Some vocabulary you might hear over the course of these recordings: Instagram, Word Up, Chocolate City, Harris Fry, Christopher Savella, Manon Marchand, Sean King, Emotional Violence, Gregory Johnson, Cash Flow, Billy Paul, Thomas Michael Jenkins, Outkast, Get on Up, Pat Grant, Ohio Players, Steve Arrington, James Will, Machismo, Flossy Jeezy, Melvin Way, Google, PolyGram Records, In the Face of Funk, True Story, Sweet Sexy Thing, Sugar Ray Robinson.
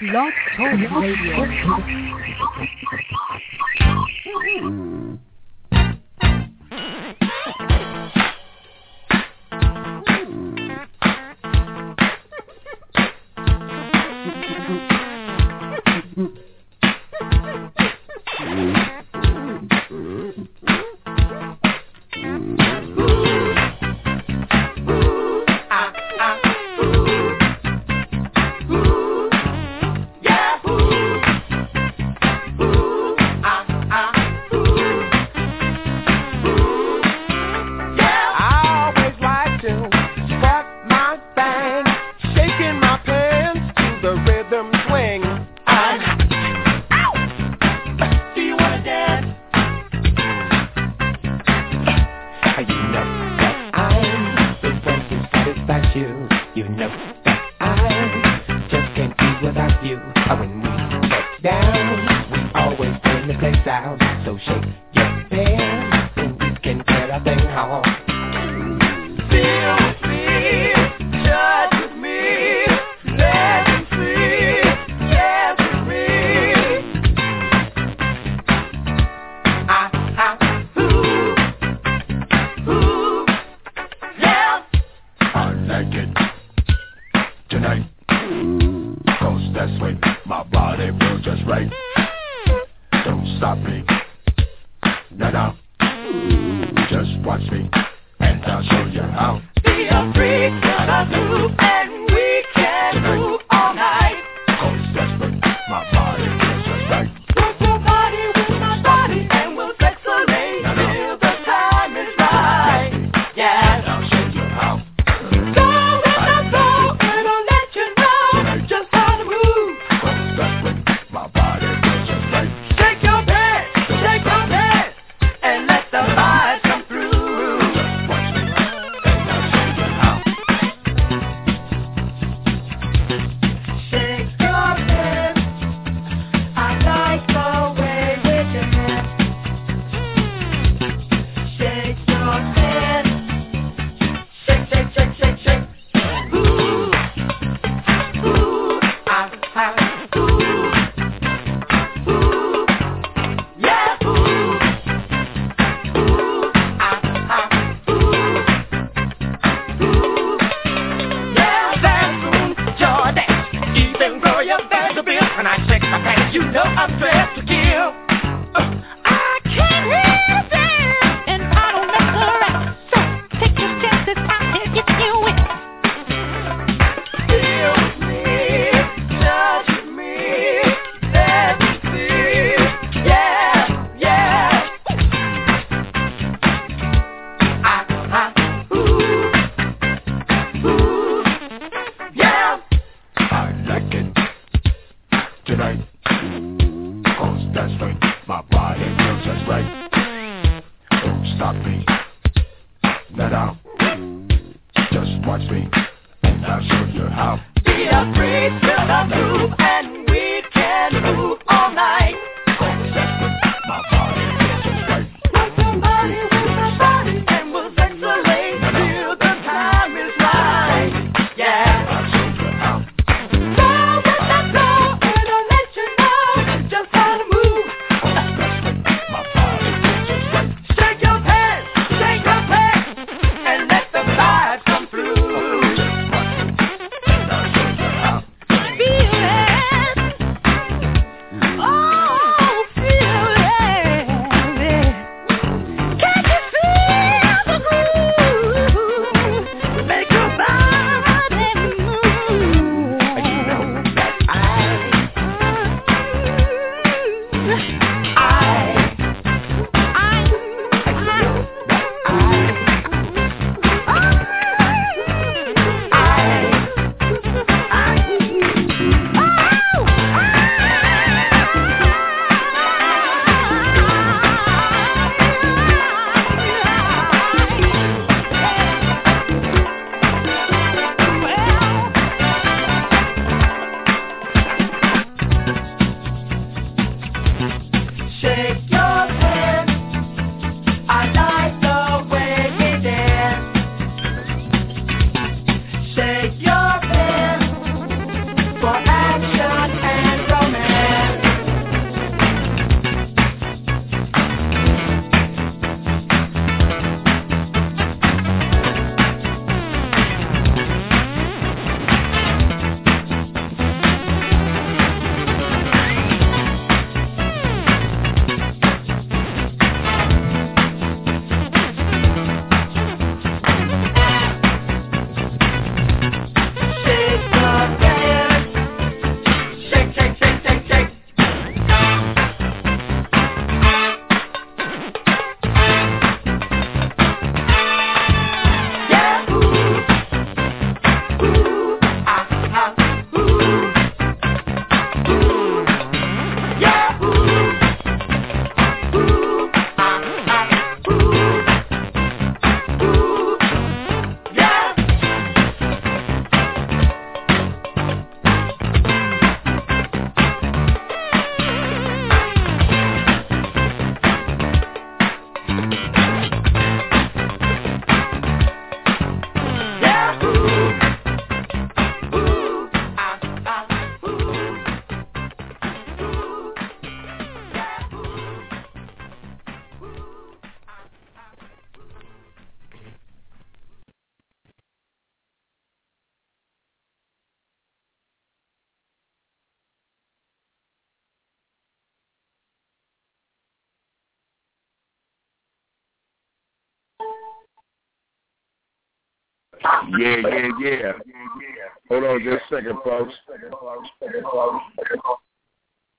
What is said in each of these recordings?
Blog Talk Radio. Take your pen for action. Yeah. Hold on just a second, folks.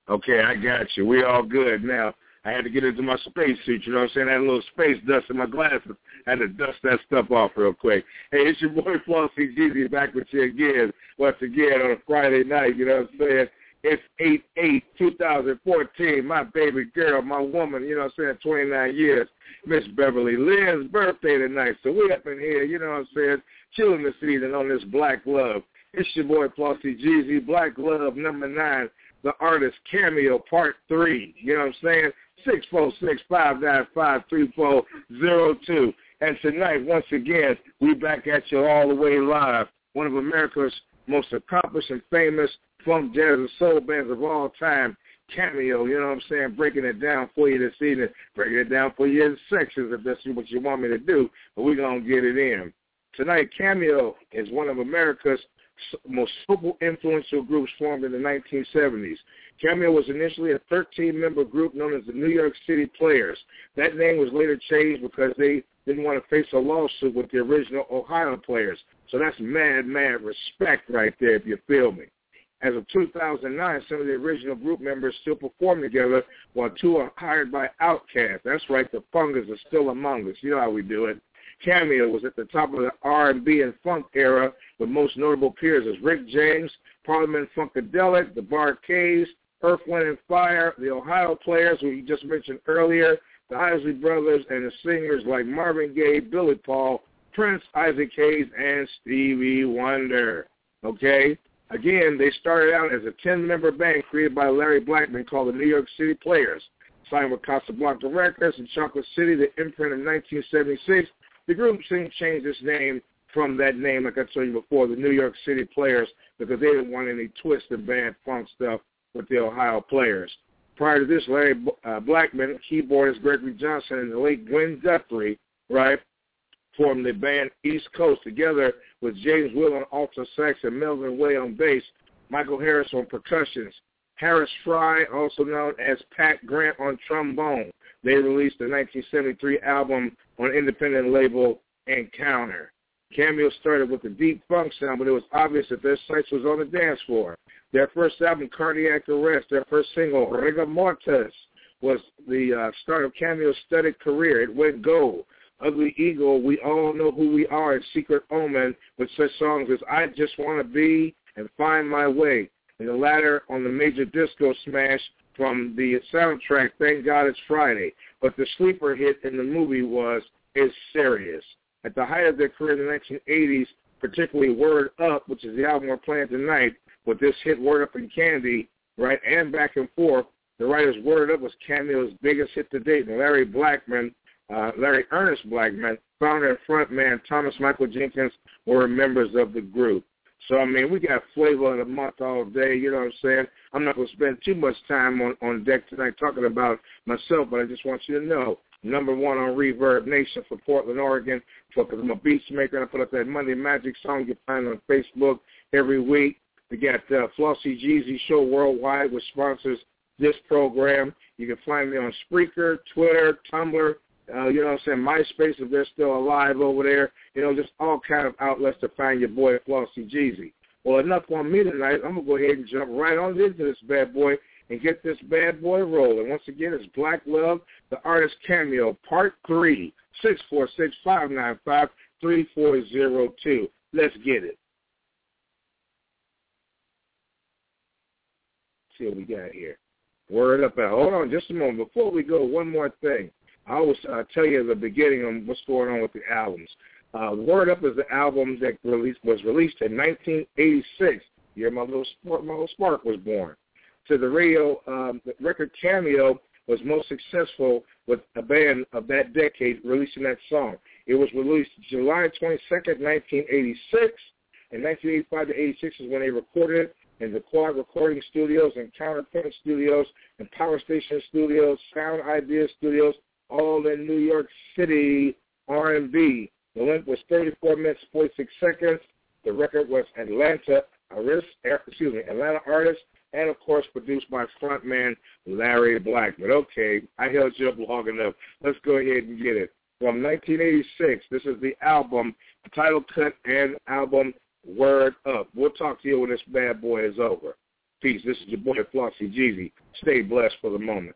Okay, I got you. We all good now. I had to get into my space suit, you know what I'm saying? I had a little space dust in my glasses. I had to dust that stuff off real quick. Hey, it's your boy Flossy Jeezy back with you again, once again, on a Friday night, you know what I'm saying? It's 8/8/2014, my baby girl, my woman, you know what I'm saying, 29 years, Miss Beverly Lynn's birthday tonight. So we up in here, you know what I'm saying, chilling this evening on this Black Love. It's your boy Flossy Jeezy, Black Love number 9, the artist Cameo Part 3, you know what I'm saying? 646-595-3402. And tonight, once again, we back at you all the way live. One of America's most accomplished and famous funk, jazz, and soul bands of all time, Cameo, you know what I'm saying? Breaking it down for you this evening. Breaking it down for you in sections if that's what you want me to do. But we're going to get it in. Tonight, Cameo is one of America's most super influential groups formed in the 1970s. Cameo was initially a 13-member group known as the New York City Players. That name was later changed because they didn't want to face a lawsuit with the original Ohio Players. So that's mad respect right there, if you feel me. As of 2009, some of the original group members still perform together, while two are hired by Outkast. That's right, the fungus is still among us. You know how we do it. Cameo was at the top of the R&B and funk era, with most notable peers as Rick James, Parliament Funkadelic, the Bar Kays, Earth, Wind, and Fire, the Ohio Players, who you just mentioned earlier, the Isley Brothers, and the singers like Marvin Gaye, Billy Paul, Prince, Isaac Hayes, and Stevie Wonder. Okay? Again, they started out as a 10-member band created by Larry Blackmon called the New York City Players. Signed with Casablanca Records and Chocolate City, the imprint in 1976, the group soon changed its name from that name, like I told you before, the New York City Players, because they didn't want any twist and bad funk stuff with the Ohio Players. Prior to this, Larry Blackmon, keyboardist Gregory Johnson, and the late Gwen Guthrie, right, formed the band East Coast together with James Will on alto sax and Melvin Way on bass, Michael Harris on percussions, Harris Fry, also known as Pat Grant, on trombone. They released the 1973 album on independent label Encounter. Cameo started with a deep funk sound, but it was obvious that their sights was on the dance floor. Their first album, Cardiac Arrest, their first single, Rigor Mortis, was the start of Cameo's studded career. It went gold. Ugly Eagle, We All Know Who We Are, and Secret Omen, with such songs as I Just Want to Be and Find My Way, and the latter on the major disco smash from the soundtrack, Thank God It's Friday. But the sleeper hit in the movie was It's Serious. At the height of their career in the 1980s, particularly Word Up, which is the album we're playing tonight, with this hit Word Up and Candy, right, and Back and Forth, the writer's Word Up was Cameo's biggest hit to date, and Larry Ernest Blackmon, founder and frontman Thomas Michael Jenkins, were members of the group. So, I mean, we got flavor of the month all day, you know what I'm saying? I'm not going to spend too much time on deck tonight talking about myself, but I just want you to know, number one on Reverb Nation for Portland, Oregon, because I'm a beats maker, and I put up that Monday Magic song you find on Facebook every week. We got Flossy Jeezy Show Worldwide, which sponsors this program. You can find me on Spreaker, Twitter, Tumblr, you know what I'm saying, MySpace, if they're still alive over there. You know, just all kind of outlets to find your boy Flossy Jeezy. Well, enough on me tonight. I'm going to go ahead and jump right on into this bad boy and get this bad boy rolling. Once again, it's Black Love, the artist Cameo, Part 3, 646-595-3402. Let's get it. Let's see what we got here. Word up. Hold on just a moment. Before we go, one more thing. I always tell you at the beginning on what's going on with the albums. Word Up is the album that was released in 1986, the year my little spark was born. To the radio, the record Cameo was most successful with a band of that decade releasing that song. It was released July 22nd, 1986, and 1985 to 86 is when they recorded it in the Quad Recording Studios, and Counterpoint Studios, and Power Station Studios, Sound Idea Studios, all in New York City R&B. The length was 34 minutes, 46 seconds. The record was Atlanta artist, and, of course, produced by frontman Larry Blackmon. Okay, I held you up long enough. Let's go ahead and get it. from 1986. This is the album, title cut and album Word Up. We'll talk to you when this bad boy is over. Peace. This is your boy, Flossy Jeezy. Stay blessed for the moment.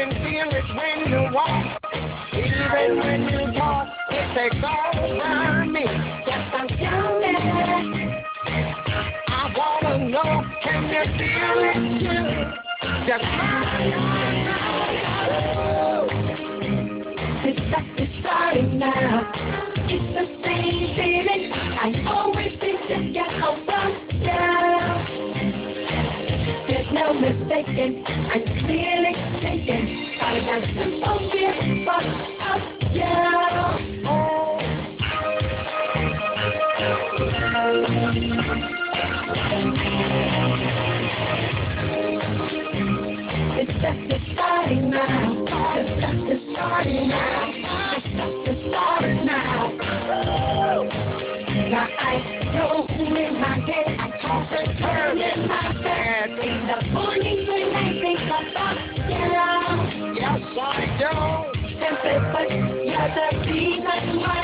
can feel it when you walk. Even when you talk, it takes over me. Just a feeling. I wanna know, can you feel it too? Just smile. It's starting now. It's the same feeling. I always think to get over down. No mistaken, I'm clearly thinking. Got a nice simple fear, but up, down. It's just a starting now. It's just a starting now. It's just a starting now. Now I know in my head, I toss and turn in my bed. In the morning when I think about you. Yes, I do. Simply put, you're the reason why.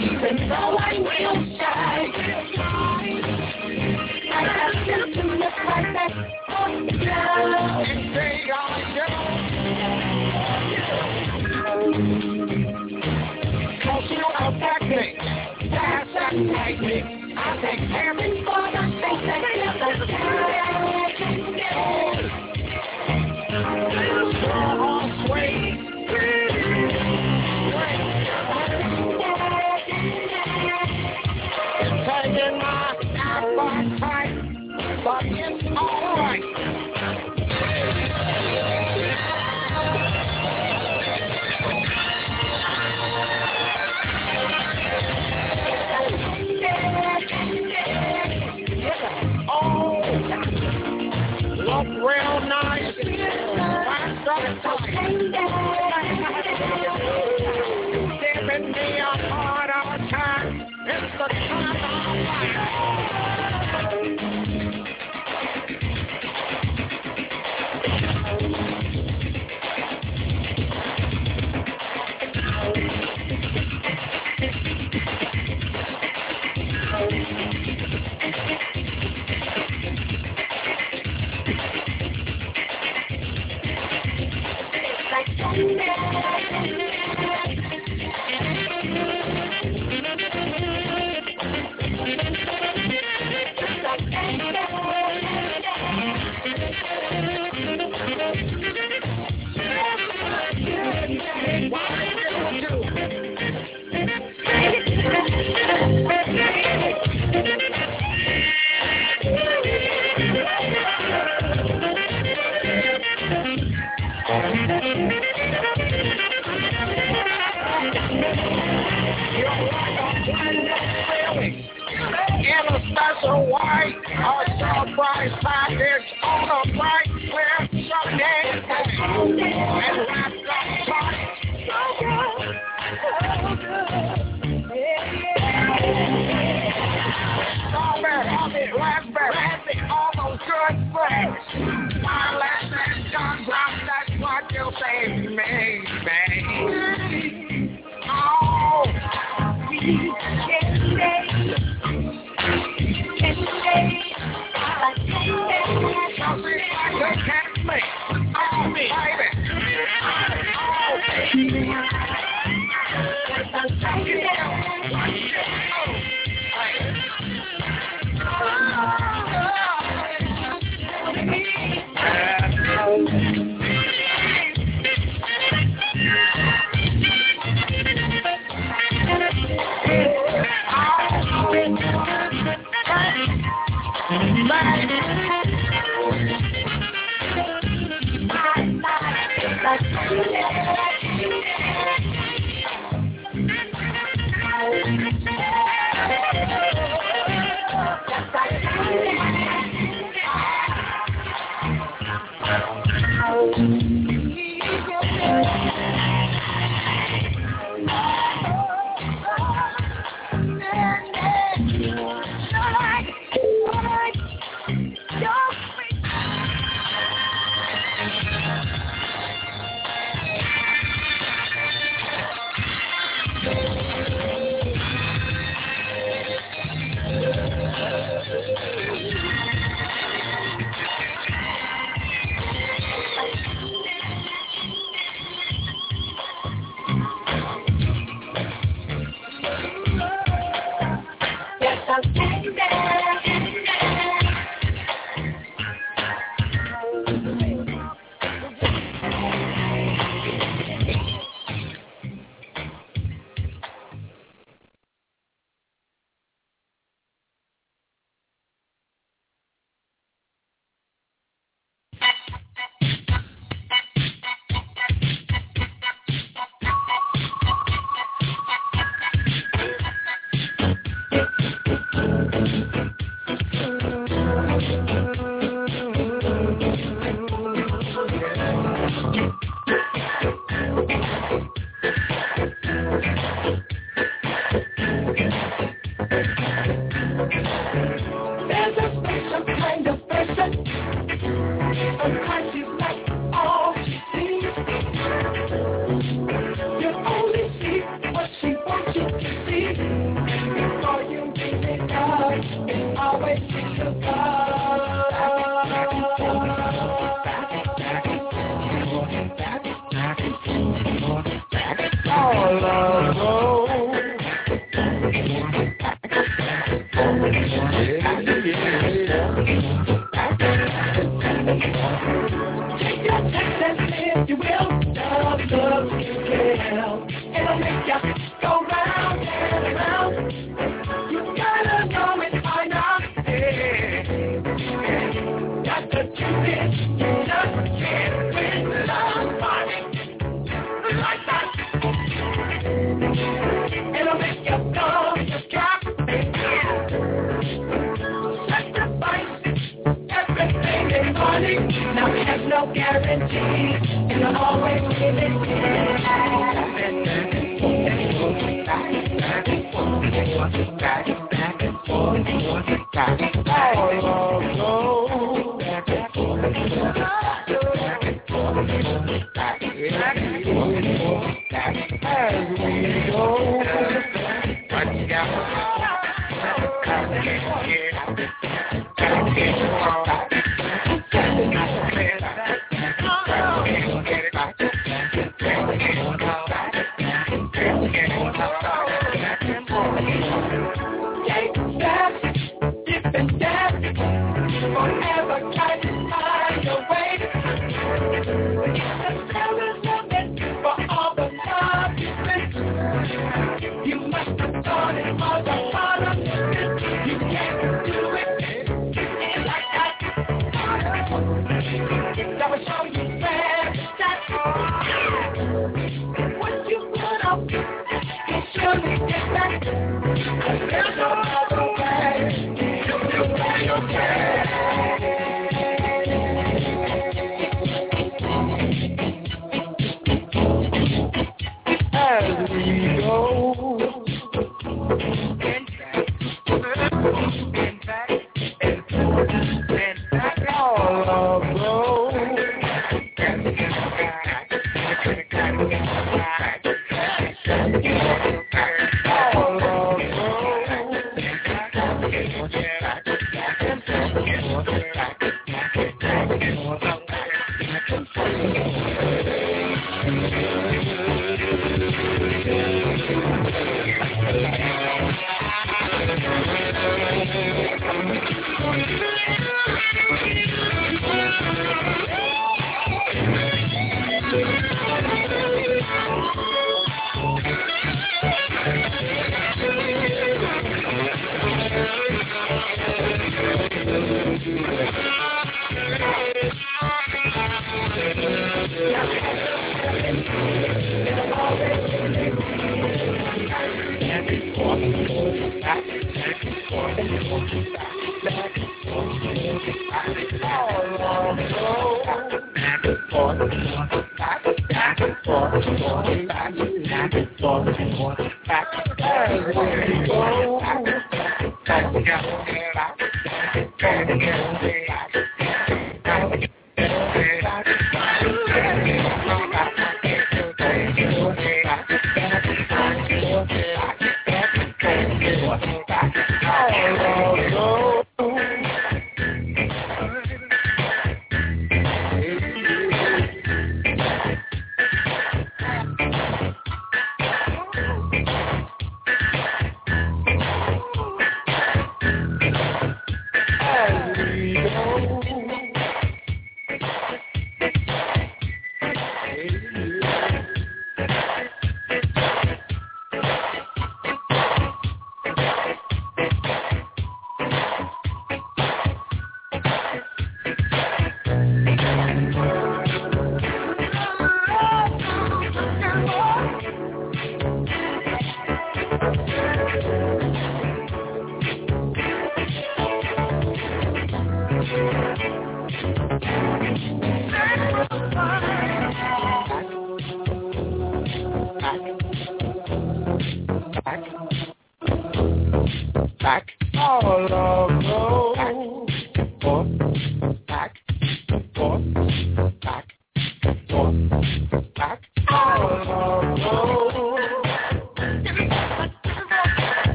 Even though I will die, I have just to look like that. Oh, yeah. Indeed, I do. 'Cause you affect me. That's unlikely. I take heaven for the things that never can get old. You're so all sweet. It's taking my appetite, but it's alright. Real nice. Giving me a hard time. It's the time of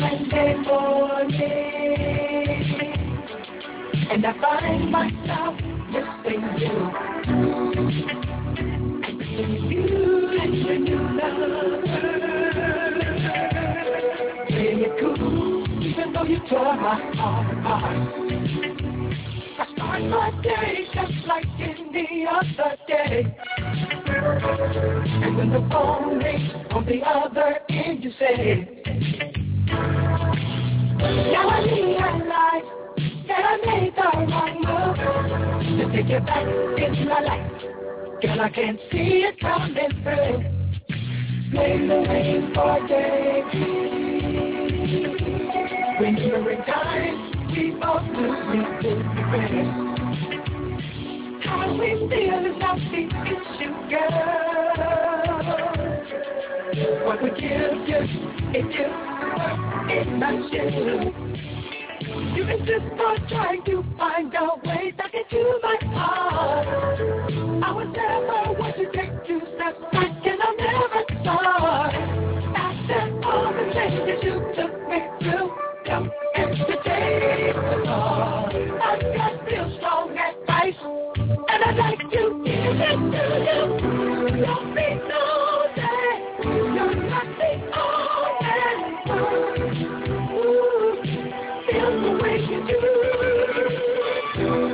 Monday morning, and I find myself missing you. You and your new lover, play it cool, even though you tore my heart apart. I start my day just like any other day, and when the phone rings on the other end, you say, now I realize that I made the wrong move. To take it back into my life, girl, I can't see it coming through. Blame the rain for days. When you were in time, we both lose to regret. How we feel is not the issue, girl. What would you do if you in my shoes? You insist on trying to find a way back into my heart. I was never one to take two steps back, and I'll never start. After all the changes you took me through, don't hesitate at all. I've got real strong advice, and I'd like to give it to you. Don't be nosy. You're not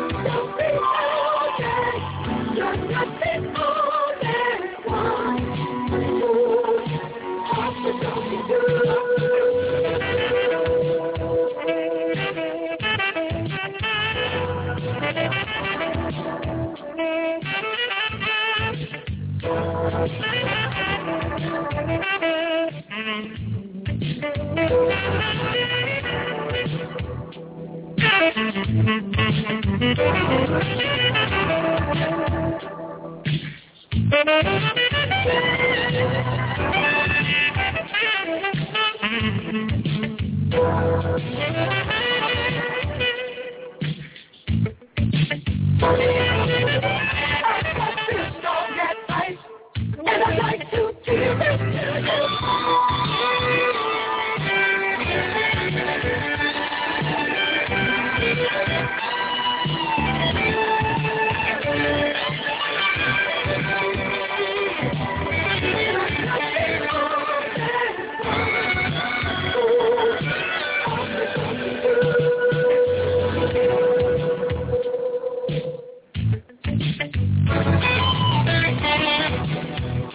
the only.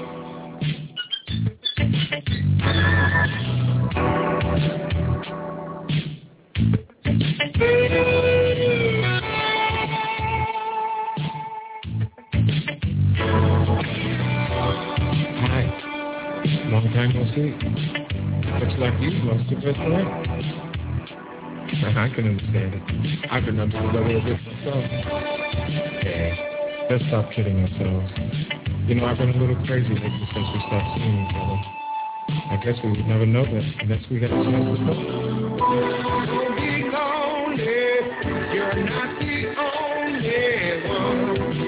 Stop kidding ourselves. You know, I've been a little crazy lately since we stopped seeing each other. I guess we would never know this unless we had a chance to look. Don't be lonely. You're not the only one who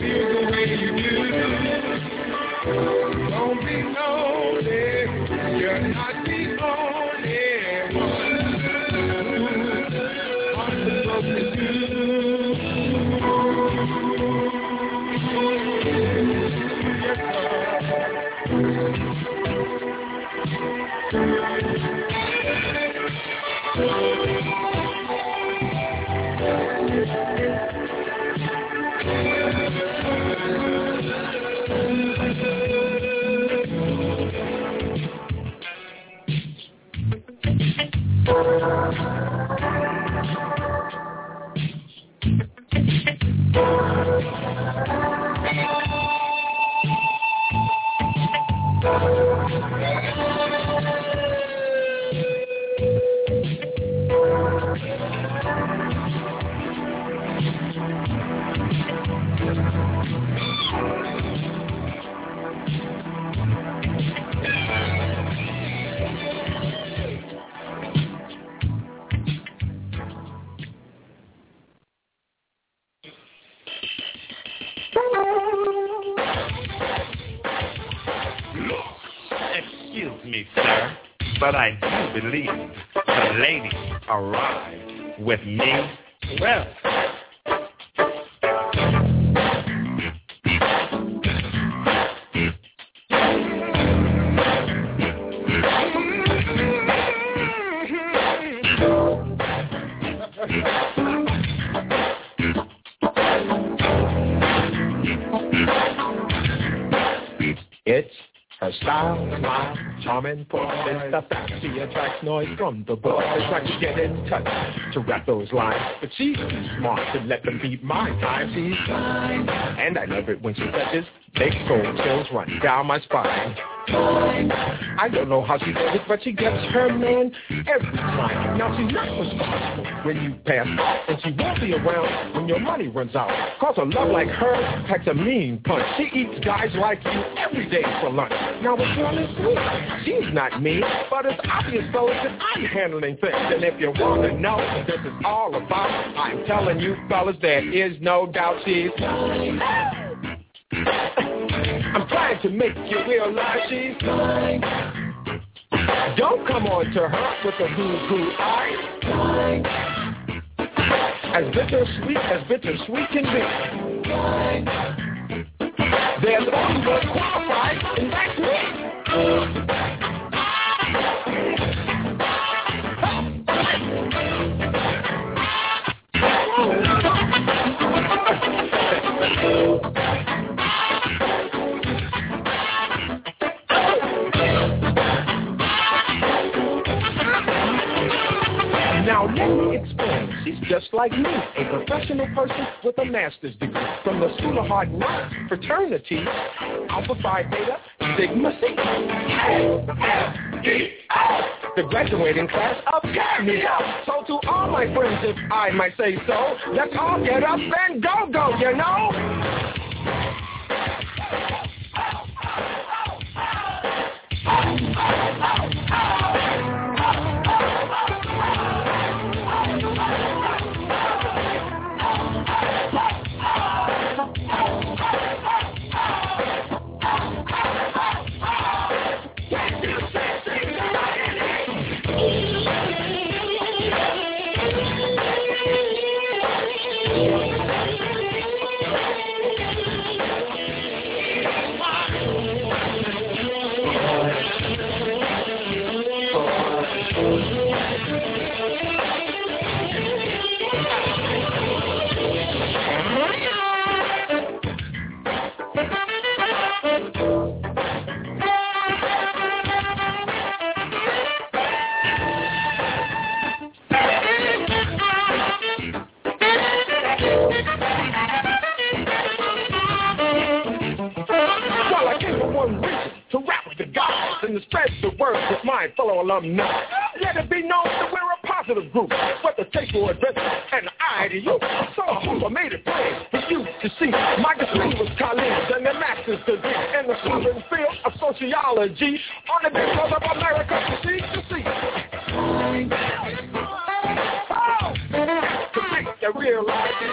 feels the way you do. Don't be lonely. You're not the only one who wants to love you. but I do believe the ladies arrived with me well. Style, smile, charming form is the fact. She attracts noise from the boys. Try to get in touch to rap those lines, but she's too smart to let them beat my time. She's fine, and I love it when she touches. Makes cold chills run down my spine. I don't know how she does it, but she gets her man every time. Now she's not responsible when you pass out, and she won't be around when your money runs out. Cause a love like her packs a mean punch. She eats guys like you every day for lunch. Now the girl is sweet, she's not mean, but it's obvious though that I'm handling things. And if you want to know what this is all about, I'm telling you fellas, there is no doubt she's I'm trying to make you realize she's mine. Don't come on to her with a boo-boo eye. As bittersweet can be. There's only one qualified, and that's me. Now let me explain, she's just like me, a professional person with a master's degree from the School of Hard Knocks fraternity, Alpha Phi Beta Sigma C, the graduating class of Cameo. So to all my friends, if I might say so, let's all get up and go, you know? And to spread the word with my fellow alumni. Let it be known that we're a positive group, but the taste will address and I to you. So I made it plain for you to see my distinguished colleagues and their master's degree in the southern field of sociology on the because of America to see to see. Oh, to make you realize it.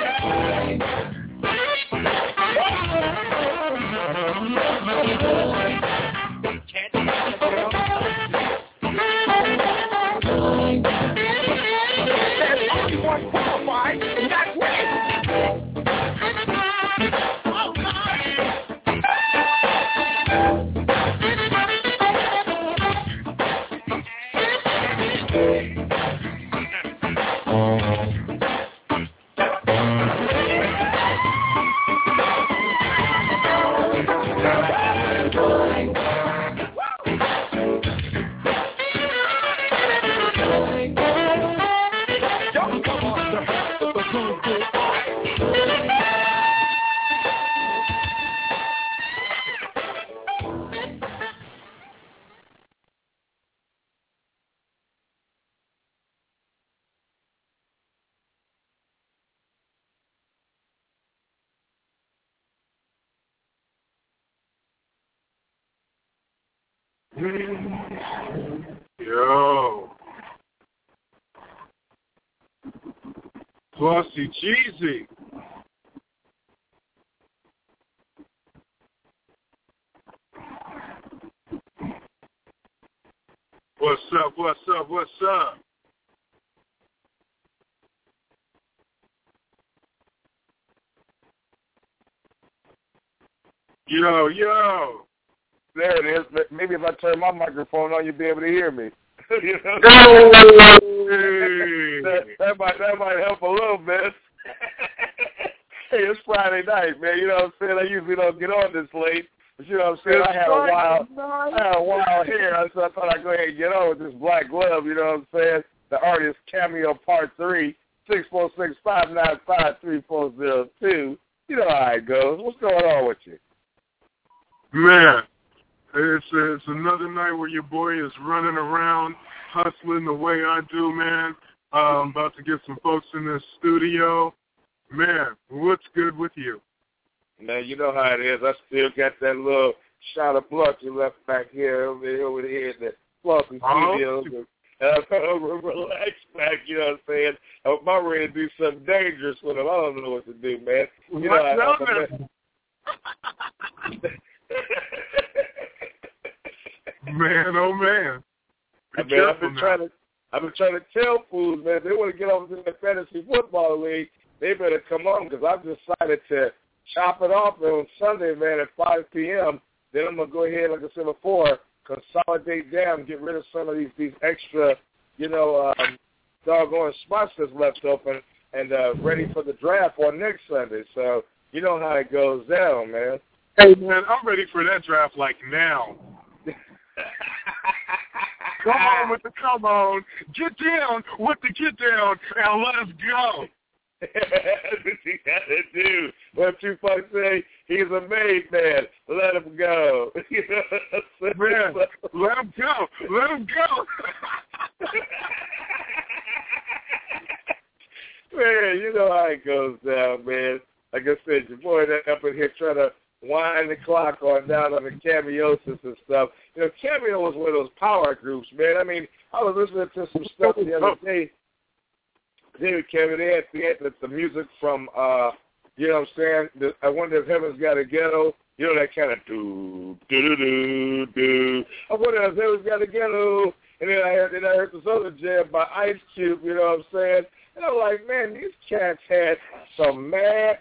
Yo, Flossy Jeezy. What What's up, what's up, what's up? Yo, yo. There it is. Maybe if I turn my microphone on, you'll be able to hear me. You know? that might help a little bit. Hey, it's Friday night, man. You know what I'm saying? I usually don't get on this late. But you know what I'm saying? I had a wild hair, so I thought I'd go ahead and get on with this Black Love. You know what I'm saying? The artist Cameo Part 3, 646-595-3402. You know how it goes. What's going on with you? Man, it's another night where your boy is running around, hustling the way I do, man. I'm about to get some folks in the studio. Man, what's good with you? Man, you know how it is. I still got that little shot of blunt you left back here over here in the Flossy Studios. I'm relaxed back, you know what I'm saying? I'm about ready to do something dangerous with it. I don't know what to do, man. You know how man, oh man! I've been trying to tell fools, man, if they want to get over to the fantasy football league, they better come on, because I've decided to chop it off on Sunday, man, at 5 p.m. Then I'm gonna go ahead, like I said before, consolidate down, get rid of some of these extra, you know, doggone spots that's left open, and ready for the draft on next Sunday. So you know how it goes down, man. Hey, man, I'm ready for that draft like now. Come on with the come on. Get down with the get down and let us go. That's what you got to do. What you folks say, he's a made man. Let him go. Man, let him go. Let him go. Man, you know how it goes down, man. Like I said, your boy up in here trying to wind the clock on down on the Cameosis and stuff. You know, Cameo was one of those power groups, man. I mean, I was listening to some stuff the other day. David Cameo, they had the music from, you know what I'm saying, I Wonder If Heaven's Got a Ghetto. You know, that kind of do. I Wonder If Heaven's Got a Ghetto. And then I heard this other jam by Ice Cube, you know what I'm saying? And I'm like, man, these cats had some mad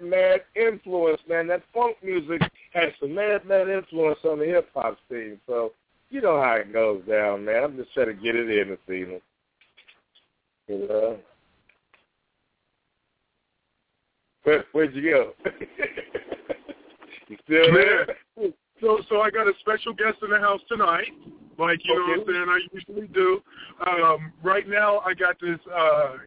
influence, man. That funk music had some mad influence on the hip-hop scene. So you know how it goes down, man. I'm just trying to get it in this evening. You know? Where'd you go? You still there? Yeah. So I got a special guest in the house tonight. Like, you know what I'm saying, I usually do. Right now, I got this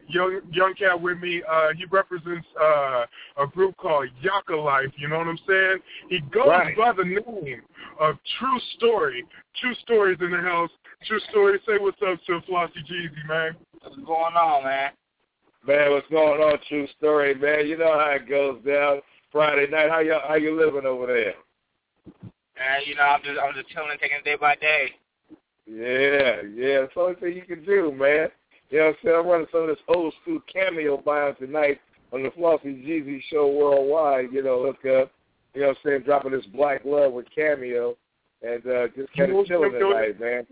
young cat with me. He represents a group called Yaka Life, you know what I'm saying? He goes by the name of True Story. True Story's in the house. True Story, say what's up to Flossy Jeezy, man. What's going on, man? Man, what's going on, True Story, man? You know how it goes down Friday night. How you living over there? Man, you know, I'm just chilling, taking it day by day. Yeah, that's the only thing you can do, man. You know what I'm saying? I'm running some of this old school Cameo by tonight on the Flossy Jeezy Show Worldwide, you know, hook up. You know what I'm saying? Dropping this Black Love with Cameo and just kind of chilling tonight, man.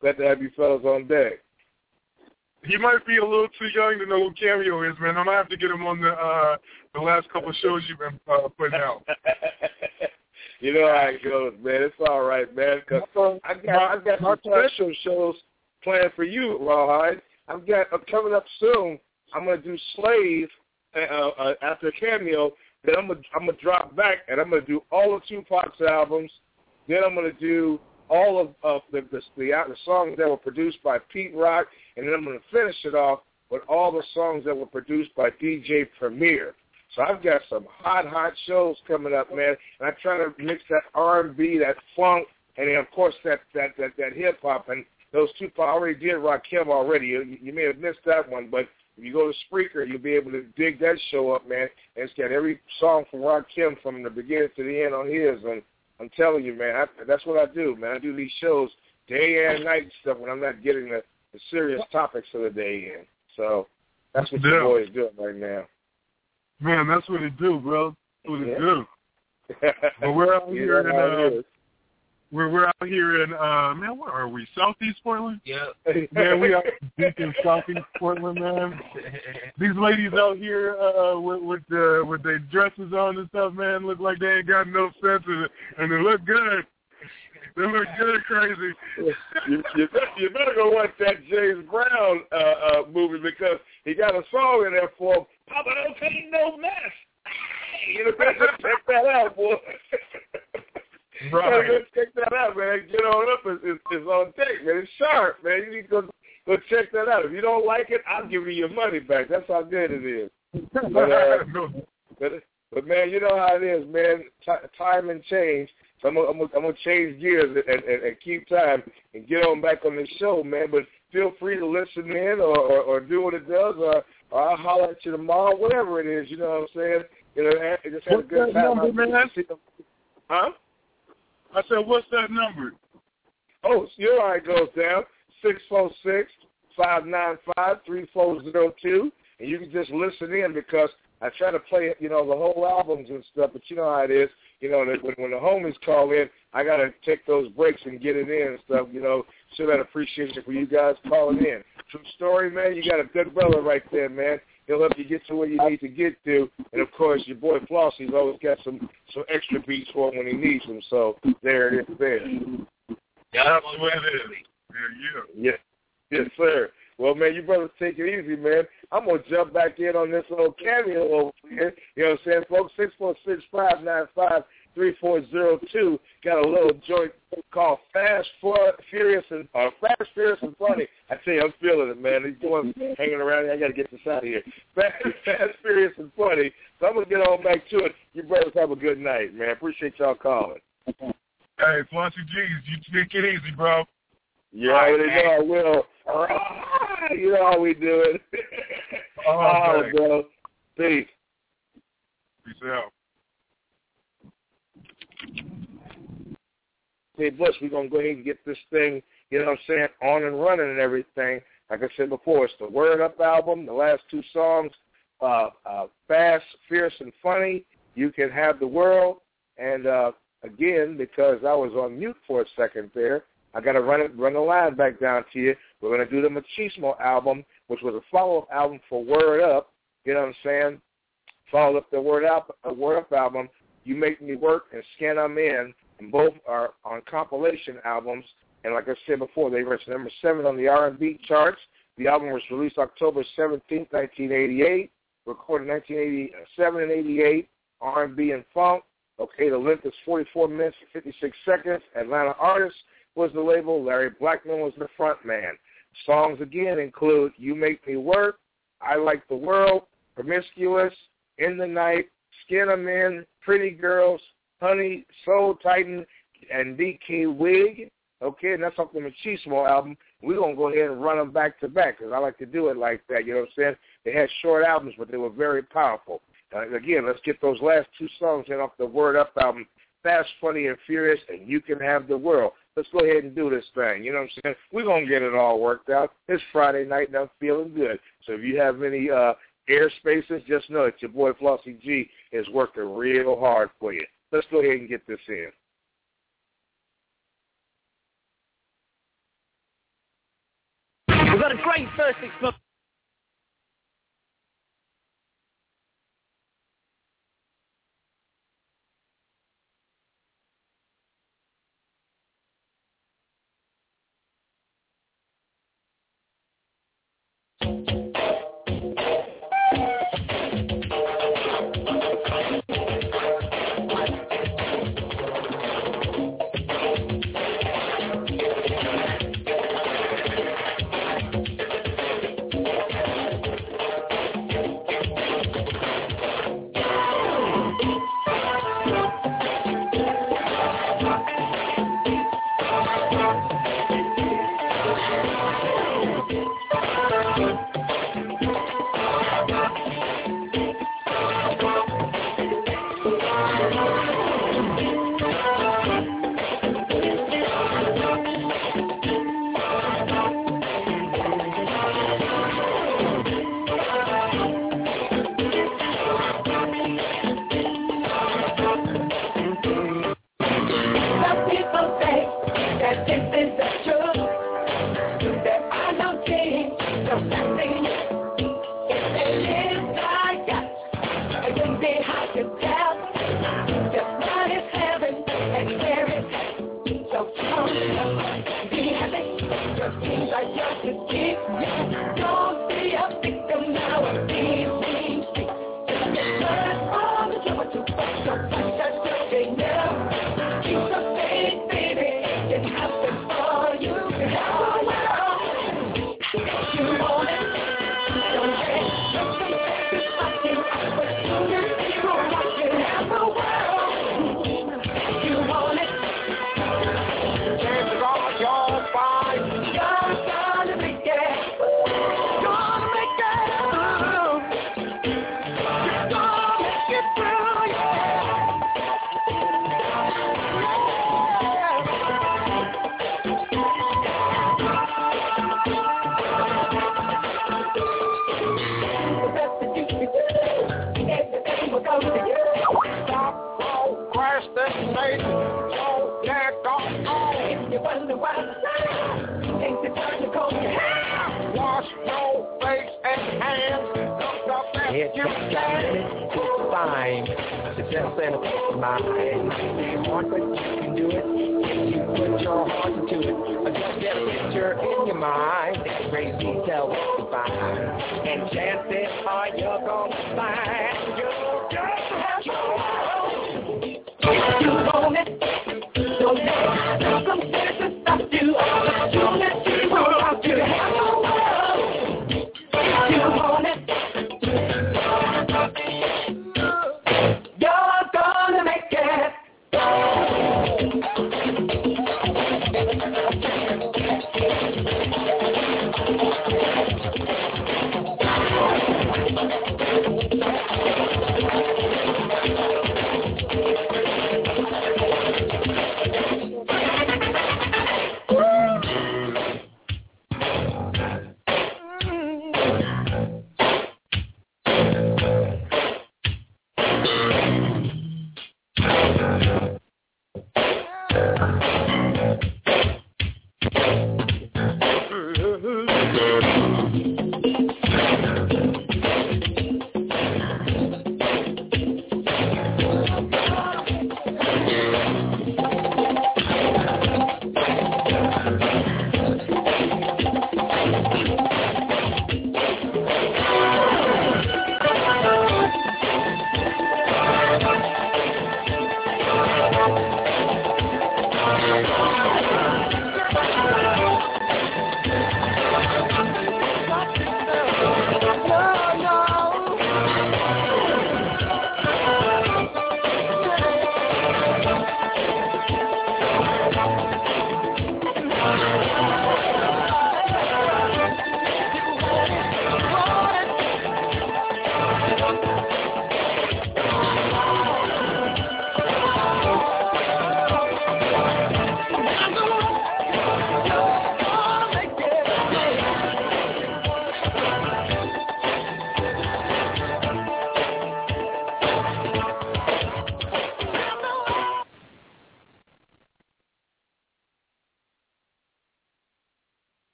Glad to have you fellas on deck. He might be a little too young to know who Cameo is, man. I'm going to have to get him on the last couple of shows you've been putting out. You know how it goes, man. It's all right, man, because I've got my special shows planned for you, Rawhide. Coming up soon, I'm going to do Slave after Cameo. Then I'm going to drop back, and I'm going to do all of Tupac's albums. Then I'm going to do all of the songs that were produced by Pete Rock, and then I'm going to finish it off with all the songs that were produced by DJ Premier. So I've got some hot shows coming up, man. And I try to mix that R&B, that funk, and then, of course, that hip-hop. And those two, I already did Rock Kim already. You may have missed that one, but if you go to Spreaker, you'll be able to dig that show up, man. And it's got every song from Rock Kim from the beginning to the end on his. And I'm telling you, man, that's what I do, man. I do these shows day and night and stuff when I'm not getting the serious topics of the day in. So that's what you boys doing right now. Man, that's what it do, bro. That's what it do. But we're out here, We're out here in, man, where are we? Southeast Portland? Yeah. Hey, man, we are deep in Southeast Portland, man. These ladies out here with their dresses on and stuff, man, look like they ain't got no sense, and they look good. They look good, crazy. You better go watch that James Brown movie, because he got a song in there for him, Papa Don't Take No Mess. You know, check that out, boy. Right. Check that out, man. Get on up. It's on tape, man. It's sharp, man. You need to go check that out. If you don't like it, I'll give you your money back. That's how good it is. But man, you know how it is, man. Time and change. So I'm gonna change gears and keep time and get on back on this show, man. But feel free to listen in or do what it does, or I'll holler at you tomorrow, whatever it is. You know what I'm saying? You know, just have a good time. Huh? I said, what's that number? Oh, your line goes down, 646-595-3402. And you can just listen in, because I try to play, you know, the whole albums and stuff, but you know how it is. You know, when the homies call in, I got to take those breaks and get it in and stuff, you know. Show that appreciation for you guys calling in. True Story, man, you got a good brother right there, man. He'll help you get to where you need to get to. And, of course, your boy Flossy's always got some extra beats for him when he needs them. So there it is there. Yeah, yeah. Yes, sir. Well, man, you brothers take it easy, man. I'm going to jump back in on this little cameo over here. You know what I'm saying, folks? 646-595-3402. Got a little joint called Fast, Furious, and Funny. I tell you, I'm feeling it, man. These boys hanging around here. I got to get this out of here. Fast, Furious, and Funny. So I'm going to get on back to it. You brothers have a good night, man. Appreciate y'all calling. Hey, Flossy Jeezy, you take it easy, bro. Yeah, I know I will. You know how we do it. All right, bro. Peace. Peace out. Hey, Bush, we're going to go ahead and get this thing, you know what I'm saying, on and running and everything. Like I said before, it's the Word Up album, the last two songs, Fast, Fierce, and Funny, You Can Have the World. And, again, because I was on mute for a second there, I got to run the line back down to you. We're going to do the Machismo album, which was a follow-up album for Word Up, you know what I'm saying, followed up the Word Up album, You Make Me Work and Scan I'm In, and both are on compilation albums. And like I said before, they reached number 7 on the R&B charts. The album was released October 17, 1988, recorded 1987 and 88, R&B and funk. Okay, the length is 44 minutes and 56 seconds. Atlanta Artists was the label. Larry Blackmon was the front man. Songs again include You Make Me Work, I Like the World, Promiscuous, In the Night, Skin 'Em In, Pretty Girls, Honey, Soul Titan, and DK Wig. Okay, and that's off the Machismo album. We're going to go ahead and run them back to back, because I like to do it like that, you know what I'm saying? They had short albums, but they were very powerful. Again, let's get those last two songs in off the Word Up album, Fast, Funny, and Furious, and You Can Have the World. Let's go ahead and do this thing, you know what I'm saying? We're going to get it all worked out. It's Friday night, and I'm feeling good. So if you have any air spaces, just know that your boy Flossy G is working real hard for you. Let's go ahead and get this in. We've got a great first 6 months.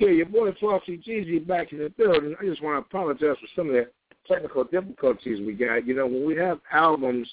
Yeah, your boy Flossy Jeezy back in the building. I just want to apologize for some of the technical difficulties we got. You know, when we have albums,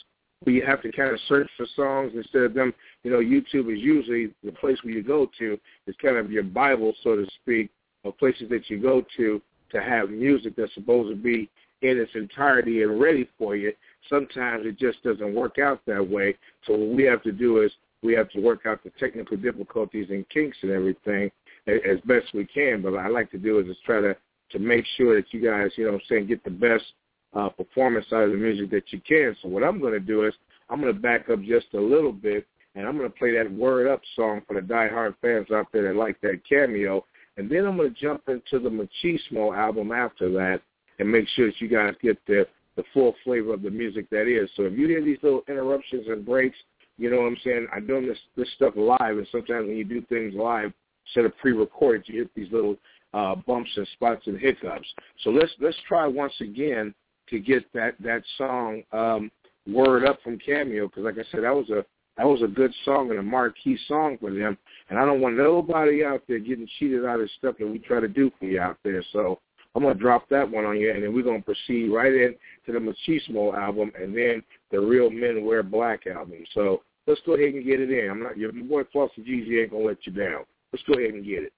we have to kind of search for songs instead of them. You know, YouTube is usually the place where you go to. It's kind of your Bible, so to speak, of places that you go to have music that's supposed to be in its entirety and ready for you. Sometimes it just doesn't work out that way. So what we have to do is we have to work out the technical difficulties and kinks and everything as best we can, but what I like to do is just try to make sure that you guys, you know what I'm saying, get the best performance out of the music that you can. So what I'm going to do is I'm going to back up just a little bit, and I'm going to play that Word Up song for the diehard fans out there that like that cameo, and then I'm going to jump into the Machismo album after that and make sure that you guys get the full flavor of the music that is. So if you hear these little interruptions and breaks, you know what I'm saying, I'm doing this stuff live, and sometimes when you do things live, instead of pre-recorded, you hit these little bumps and spots and hiccups. So let's try once again to get that song Word Up from Cameo, because like I said, that was a good song and a marquee song for them. And I don't want nobody out there getting cheated out of stuff that we try to do for you out there. So I'm gonna drop that one on you, and then we're gonna proceed right into the Machismo album and then the Real Men Wear Black album. So let's go ahead and get it in. Your boy Flossy Jeezy ain't gonna let you down. Let's go ahead and get it.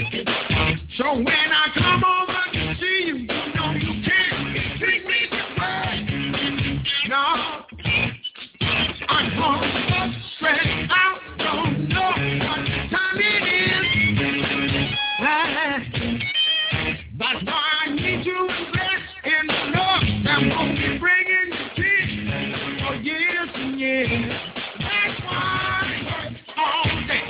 So when I come over to see you, you know you can't treat me this way. No, I'm going to stress out. Don't know what time it is. That's why I need you to rest and know that won't be bringing you tears for years and years. That's why I work all day.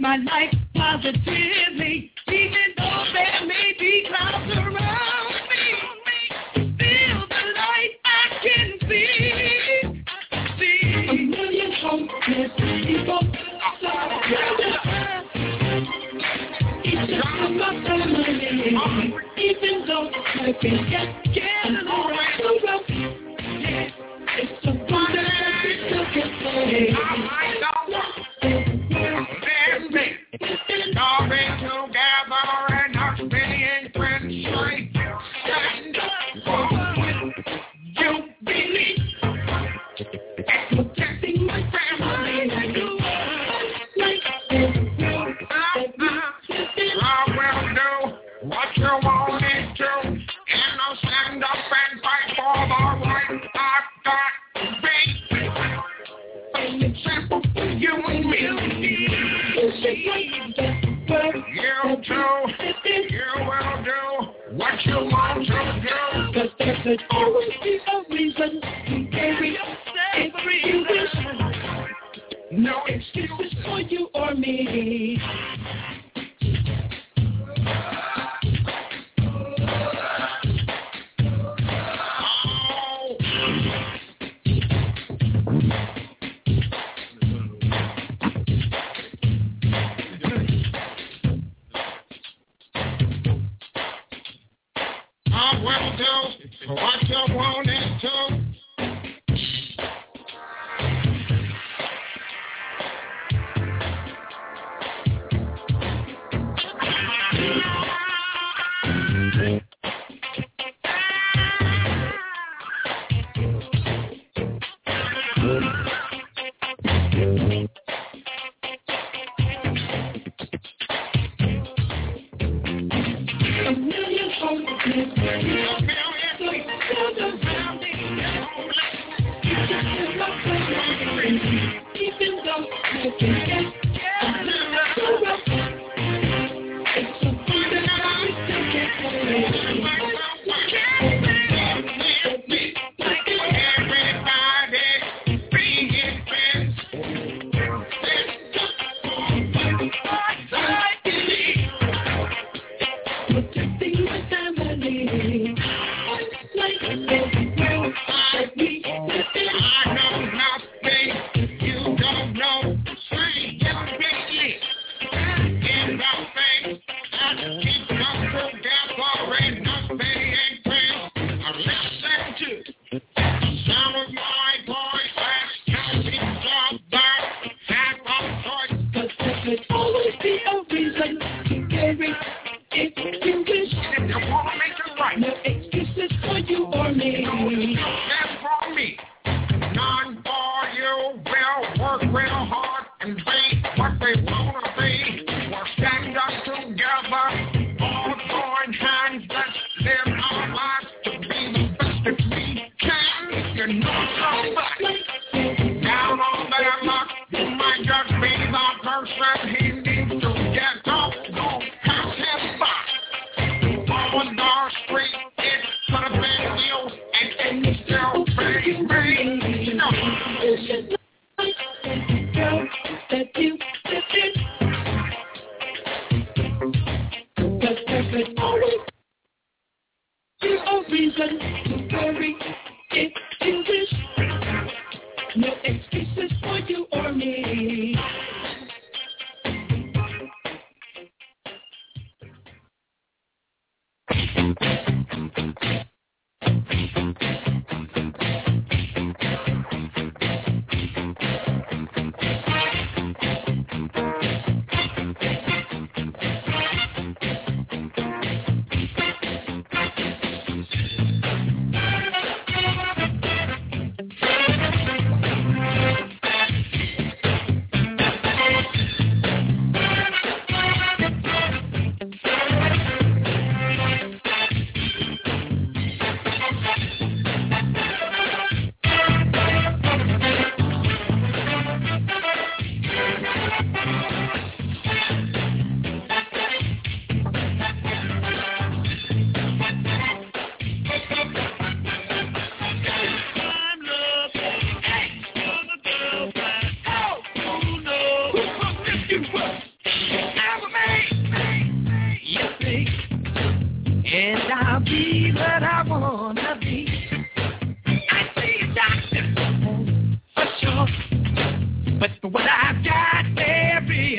live my life positively, even though there may be clouds around me. Feel the light I can see. A million hopeless people. Each of my family, even though I can get along. It's a wonderful picture.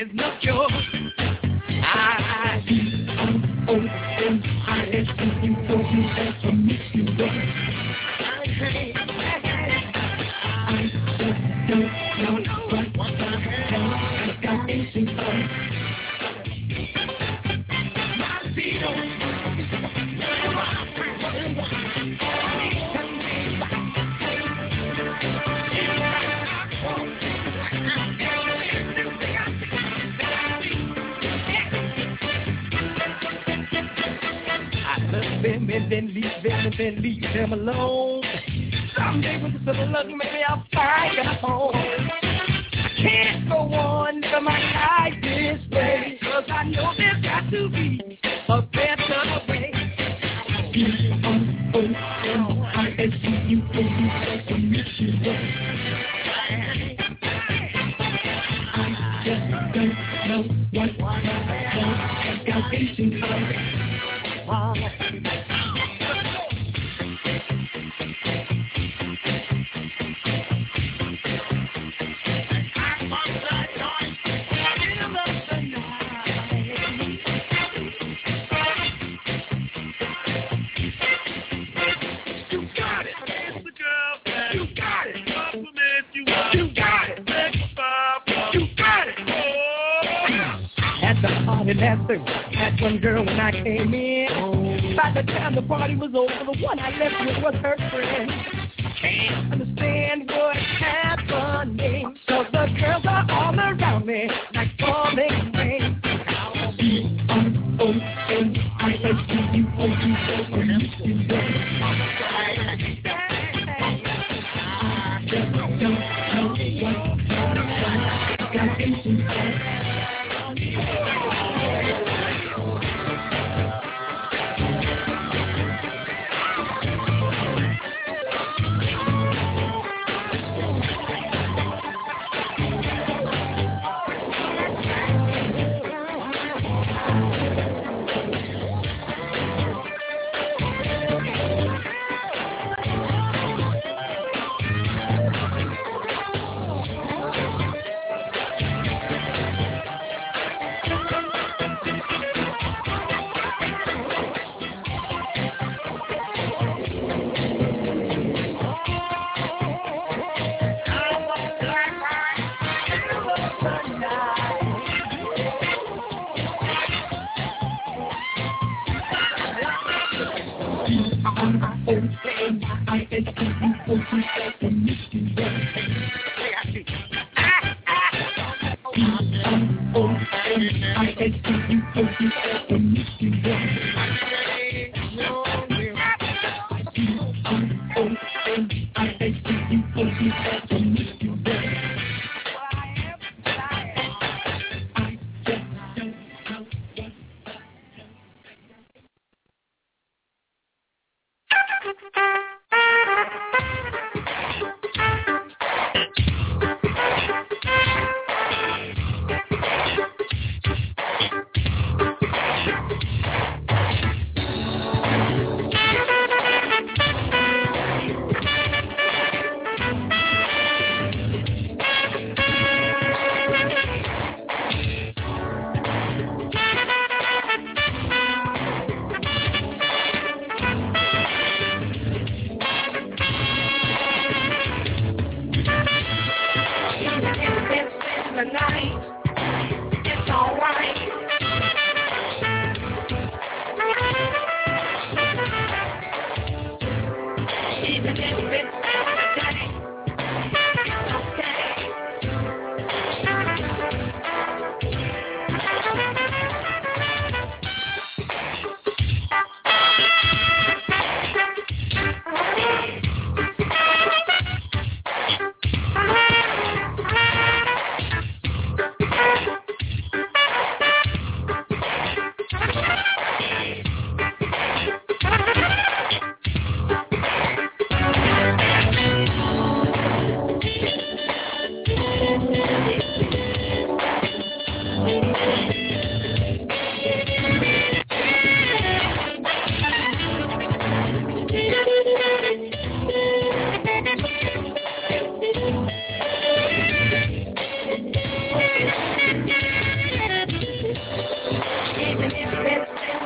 is no cure. Then leave them alone. Someday with a little luck, maybe I'll find a home. I can't go on living my life this way, 'cause I know there's got to be a better way. I just don't know what I got facing color. That's one girl when I came in. By the time the party was over, the one I left with was her friend. I can't understand what's happening, 'cause the girls are all around me like falling rain. I'll be on the phone and I said you for you. I just don't know what got into.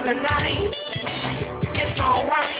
the night. It's alright.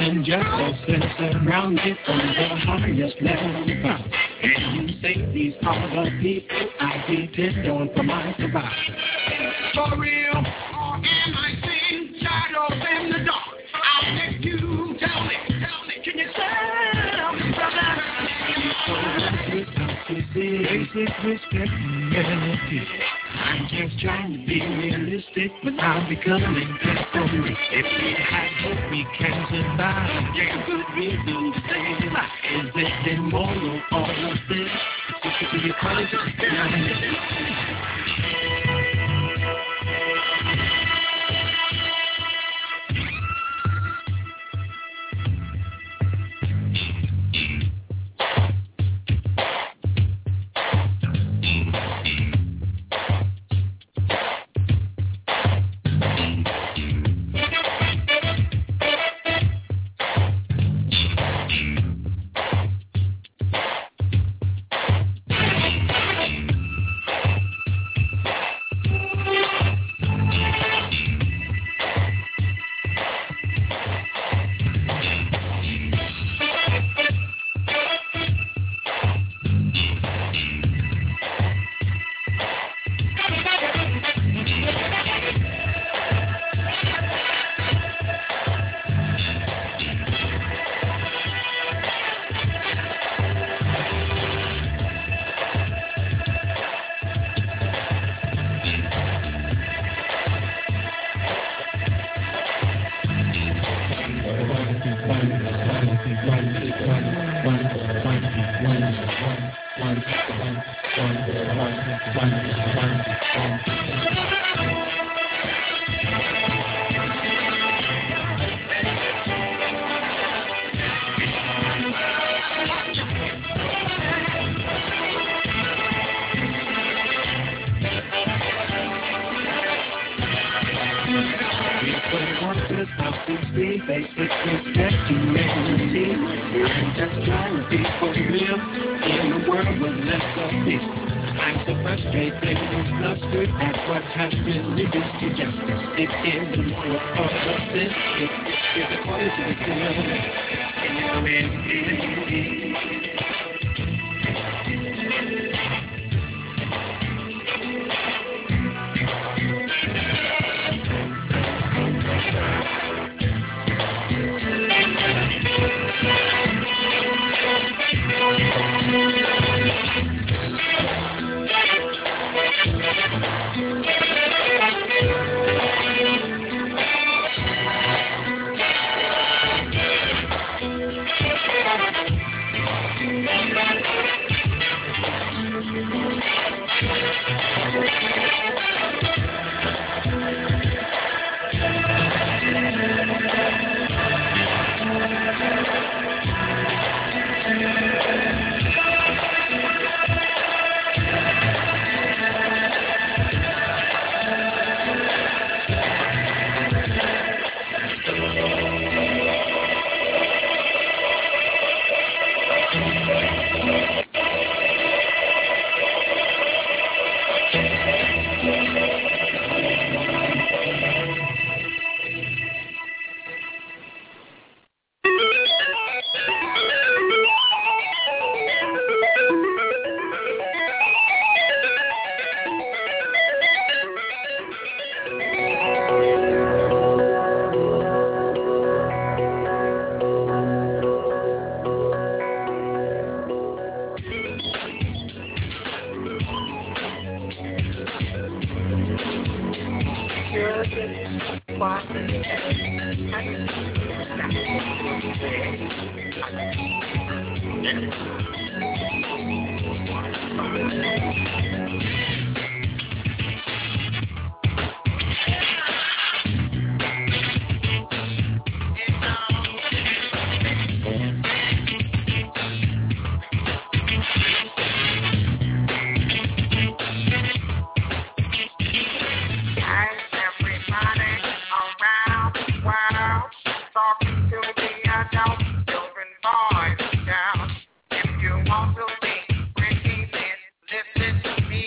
and justice surrounded on the highest level. And you say these are the people I depend on for my survival. For real, or am I seeing shadows in the dark? I'll let you tell me, can you tell me, brother? I'm just trying to be realistic, but I'm becoming desperate. If we had hope, we can survive. Yeah, could we do the same? Is it immoral, all of this? What do you call it? Want to be, Rick James, listen to me.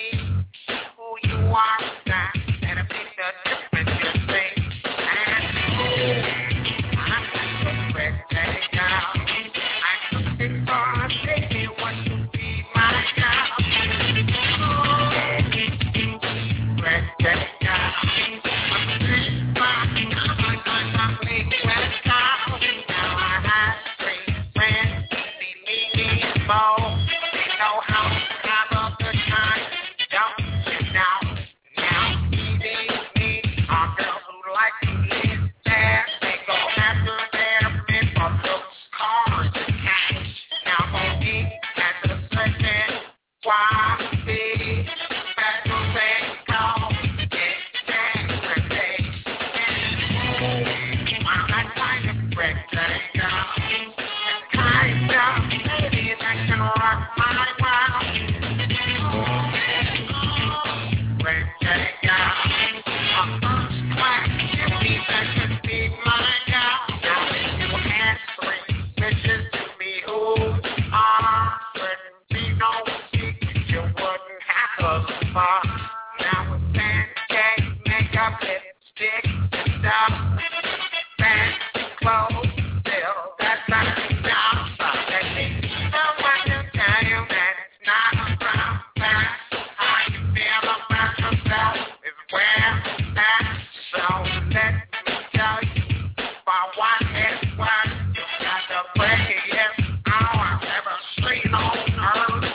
Now a man can't make up lipstick and stuff. Fancy clothes still, that's not a job. That means someone to tell you that it's not a problem. How you feel about yourself is where that's so. Let me tell you, by what it's worth, you got the prettiest girl I've ever seen on earth.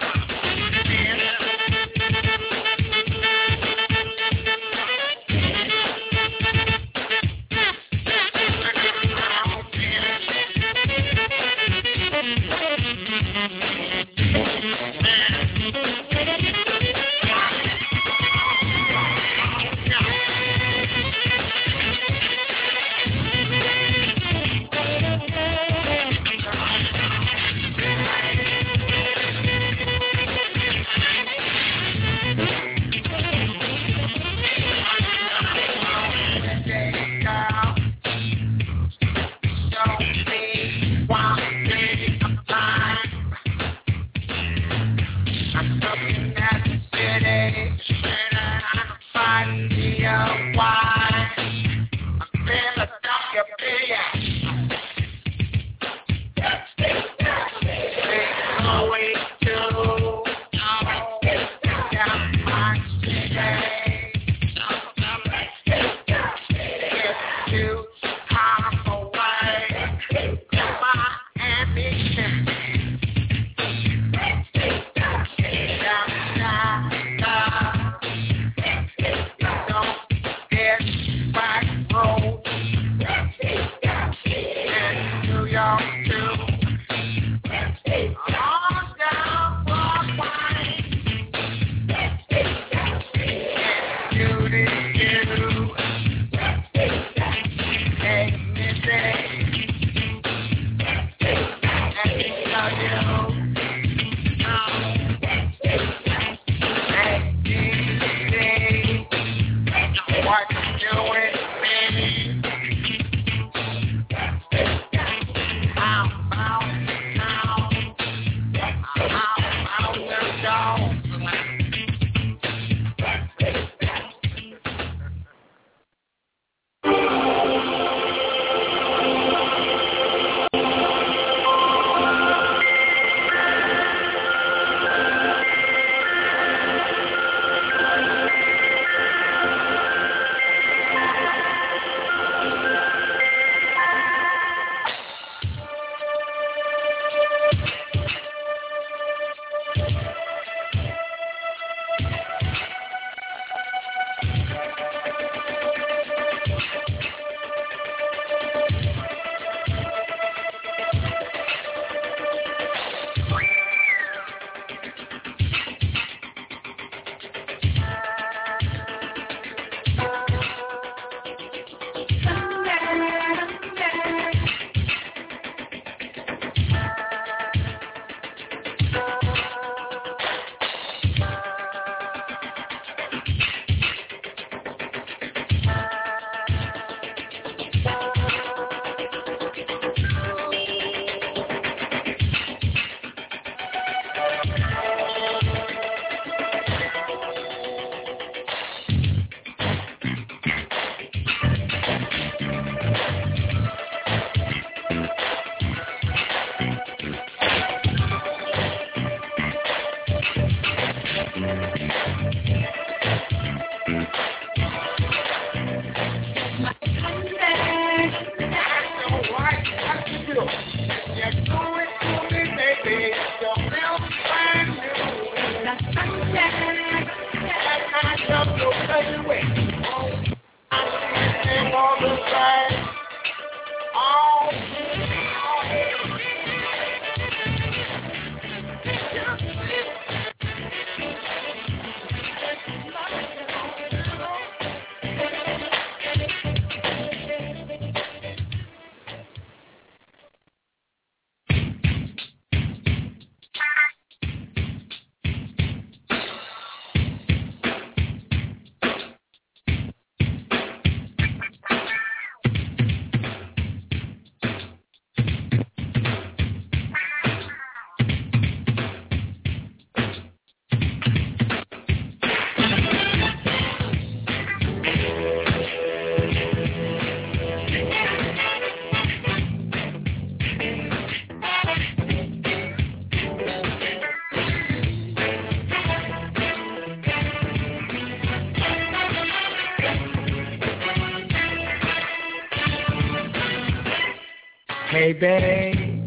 baby,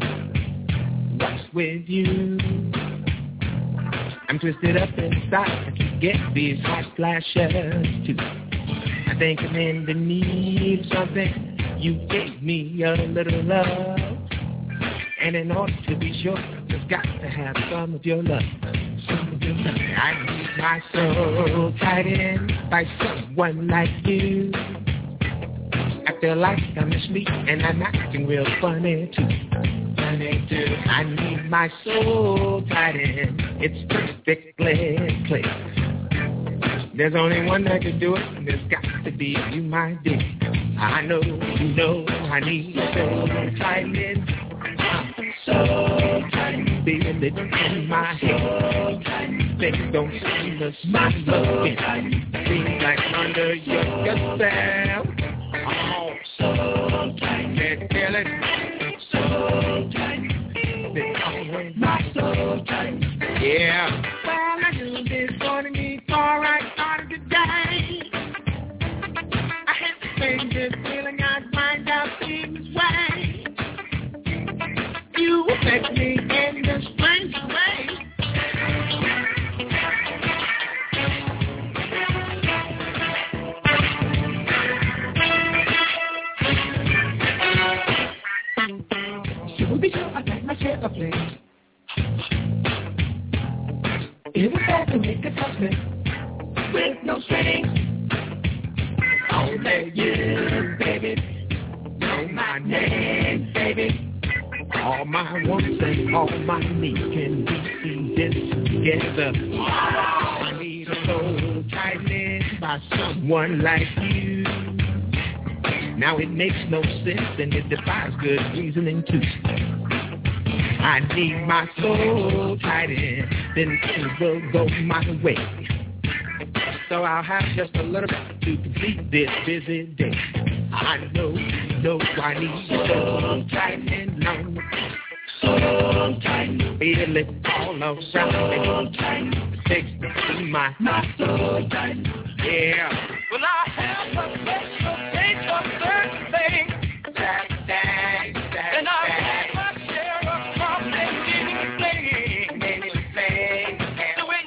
what's with you? I'm twisted up inside, I keep getting these hot flashes too. I think I'm in the need of something. You gave me a little love, and in order to be sure, just got to have some of your love. I need my soul tied in by someone like you. I feel like I'm asleep and I'm acting real funny too. Funny too. I need my soul tied in. It's perfectly clear. There's only one that can do it, and there's got to be you, my dear. I know you know I need my soul tied in. So tight, baby, living in my head. Things don't seem to stop looking. Seems like under your spell. Oh, so tight, can't feel it. So tight, my soul tight. Yeah. Well, I knew this morning before I started today. I had to change this feeling. I'd find out this way. You affect me in a strange way. Should we be sure I got my share of things? It was bad to make a husband with no strings. Only you, baby, know my name, baby. All my wants and all my needs can be in this together. I need a soul tightened by someone like you. Now it makes no sense and it defies good reasoning too. I need my soul tightened, then things will go my way. So I'll have just a little bit to complete this busy day. I know I need soul tightening long. Soul tightening, feel it all around me. Soul tightening, takes me to my soul tightening. Yeah. Well, I have a special taste of certain things. That, and I have my share of problems in things. Many things. The way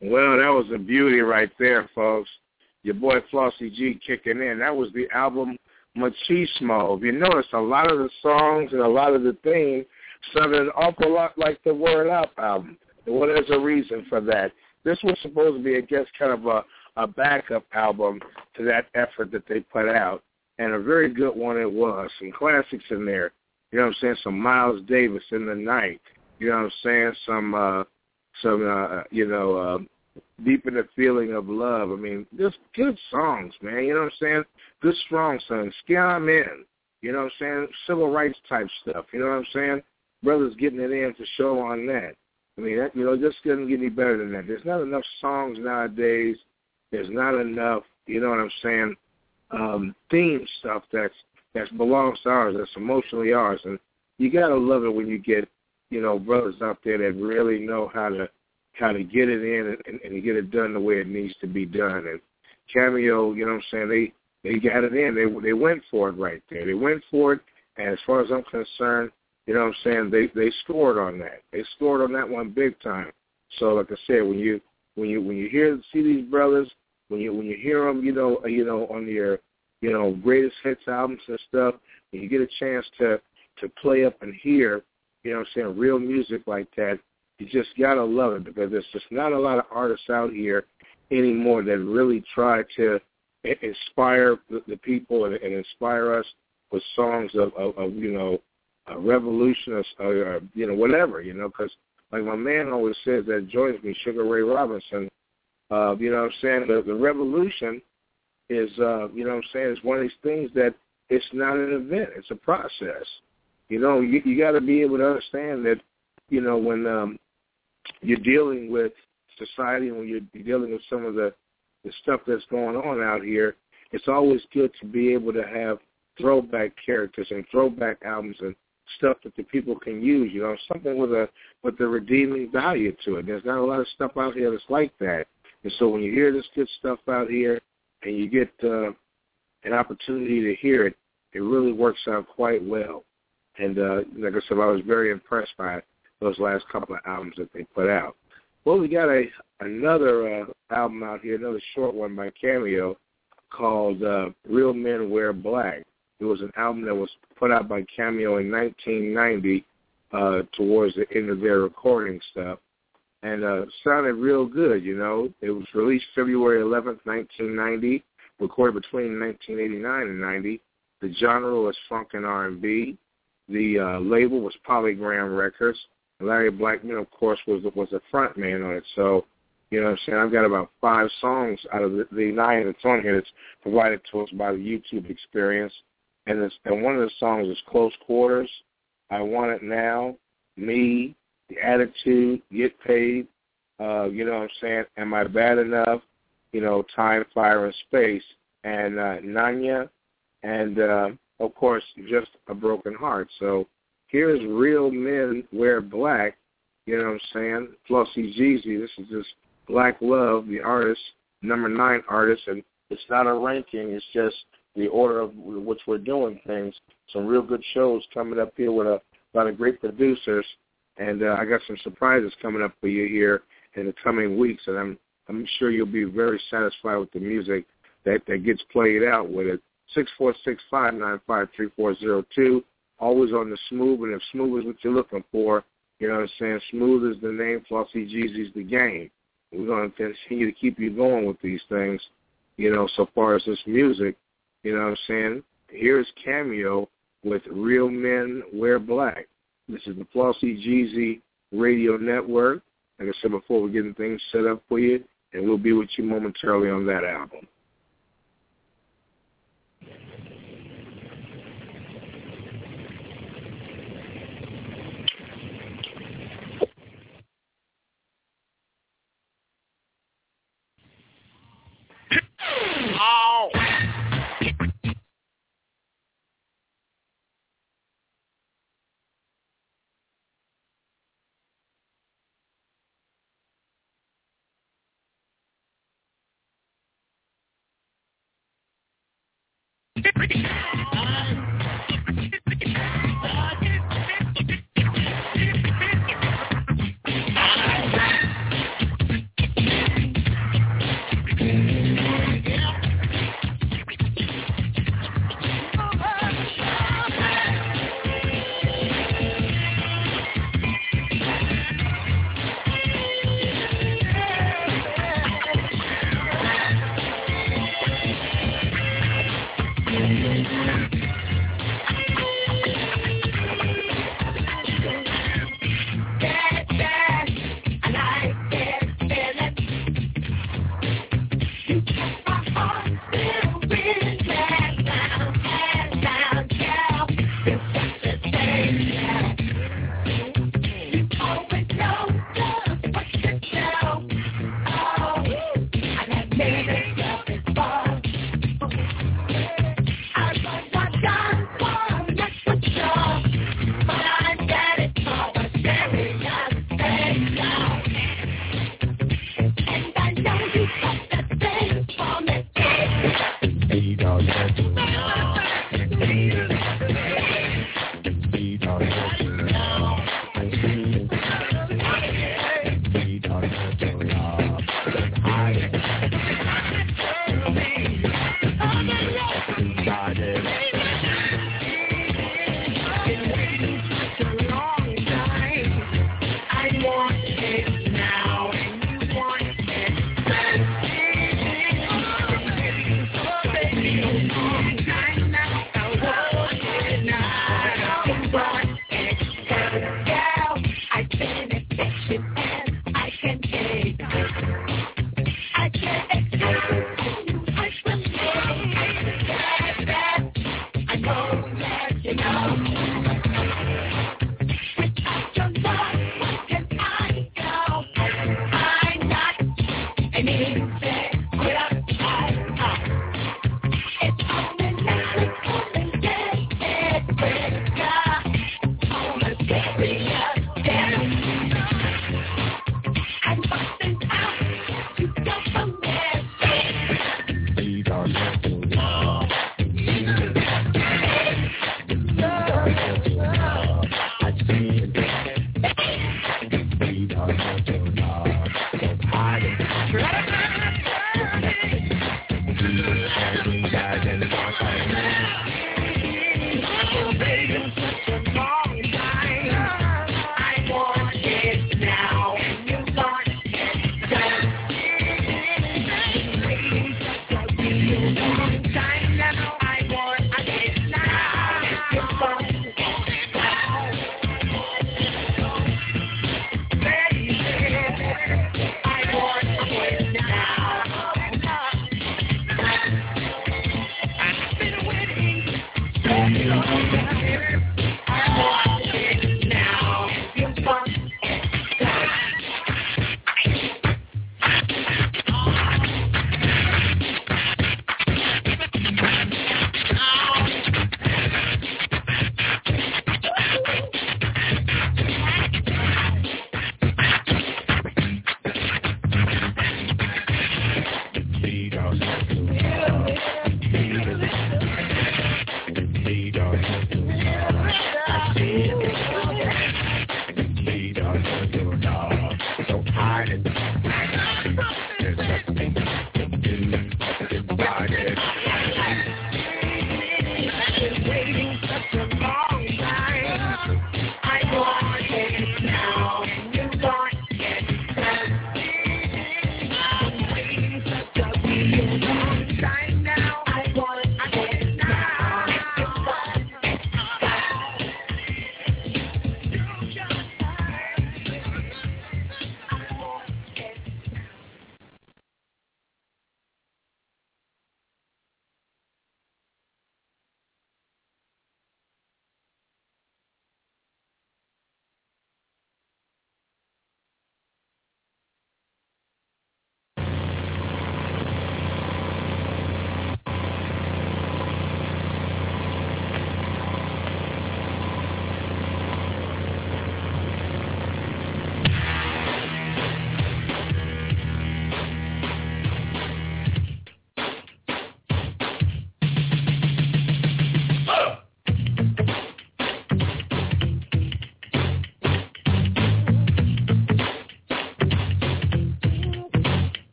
Well, that was a beauty right there, folks. Your boy Flossy G kicking in. That was the album Machismo. If you notice, a lot of the songs and a lot of the themes sounded an awful lot like the Word Up album. Well, there's a reason for that. This was supposed to be, I guess, kind of a backup album to that effort that they put out, and a very good one it was. Some classics in there. You know what I'm saying? Some Miles Davis, In the Night. You know what I'm saying? Some Deepen the Feeling of Love. I mean, just good songs, man. You know what I'm saying? Good, strong songs. Scam in. You know what I'm saying? Civil rights type stuff. You know what I'm saying? Brothers getting it in for show on that. I mean, that, you know, just couldn't get any better than that. There's not enough songs nowadays. There's not enough, you know what I'm saying, theme stuff that belongs to ours, that's emotionally ours. And you got to love it when you get, you know, brothers out there that really know how to get it in and get it done the way it needs to be done. And Cameo, you know what I'm saying, they got it in. They went for it right there. They went for it, and as far as I'm concerned, you know what I'm saying, they scored on that. They scored on that one big time. So like I said, when you see these brothers, when you hear them, you know on your, you know, greatest hits albums and stuff, when you get a chance to play up and hear, you know what I'm saying, real music like that, you just got to love it, because there's just not a lot of artists out here anymore that really try to inspire the people and inspire us with songs of you know, a revolution or you know, whatever, you know, because like my man always says that joins me, Sugar Ray Robinson, you know what I'm saying, the revolution is, you know what I'm saying, is one of these things that It's not an event. It's a process. You know, you got to be able to understand that, you know, when you're dealing with society and when you're dealing with some of the stuff that's going on out here, it's always good to be able to have throwback characters and throwback albums and stuff that the people can use, you know, something with a redeeming value to it. There's not a lot of stuff out here that's like that. And so when you hear this good stuff out here and you get an opportunity to hear it, it really works out quite well. And like I said, I was very impressed by those last couple of albums that they put out. Well, we got another album out here, another short one by Cameo called Real Men Wear Black. It was an album that was put out by Cameo in 1990 towards the end of their recording stuff, and sounded real good, you know. It was released February 11th, 1990, recorded between 1989 and 90. The genre was funk and R&B. The label was Polygram Records. Larry Blackmon, of course, was the front man on it. So, you know what I'm saying, I've got about 5 songs out of the 9 that's on here that's provided to us by the YouTube experience. And one of the songs is Close Quarters, I Want It Now, Me, The Attitude, Get Paid, you know what I'm saying, Am I Bad Enough, you know, Time, Fire, and Space, and Nanya, and, of course, Just a Broken Heart. So here's Real Men Wear Black, you know what I'm saying, Flossy Jeezy. This is just Black Love, the artist, number 9 artist, and it's not a ranking, it's just the order of which we're doing things. Some real good shows coming up here with a lot of great producers, and I got some surprises coming up for you here in the coming weeks, and I'm sure you'll be very satisfied with the music that gets played out with it. 646-595-3402, always on the Smooth, and if Smooth is what you're looking for, you know what I'm saying, Smooth is the name, Flossy Jeezy's the game. We're going to continue to keep you going with these things, you know, so far as this music. You know what I'm saying? Here's Cameo with Real Men Wear Black. This is the Flossy Jeezy Radio Network. Like I said before, we're getting things set up for you, and we'll be with you momentarily on that album. Oh!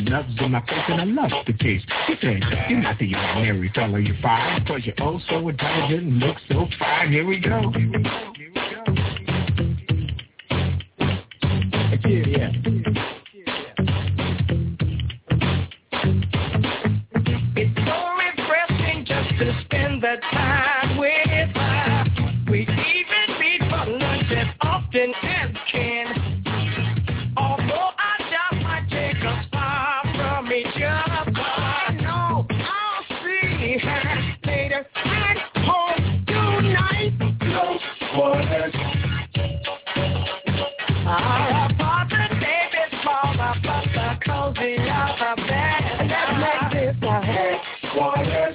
Loves in my face and I love the taste. You think you're not the ordinary fella you find, cause you're oh so intelligent and look so fine. Here we go. It's so refreshing just to spend the time with her. We even meet for lunch as often as we can. Although our job might take us far from each other, I know I'll see her later at home tonight. No spoilers. Our apartment name is smaller, but the cozy are the best. And that's like this, I had spoilers.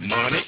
Money.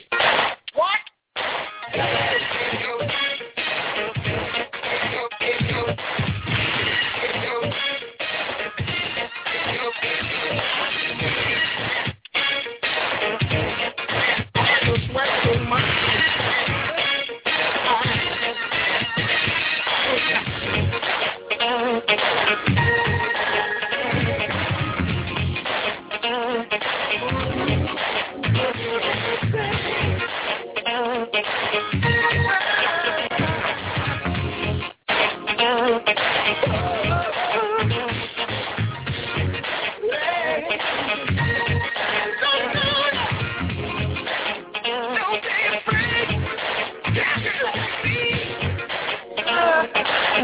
I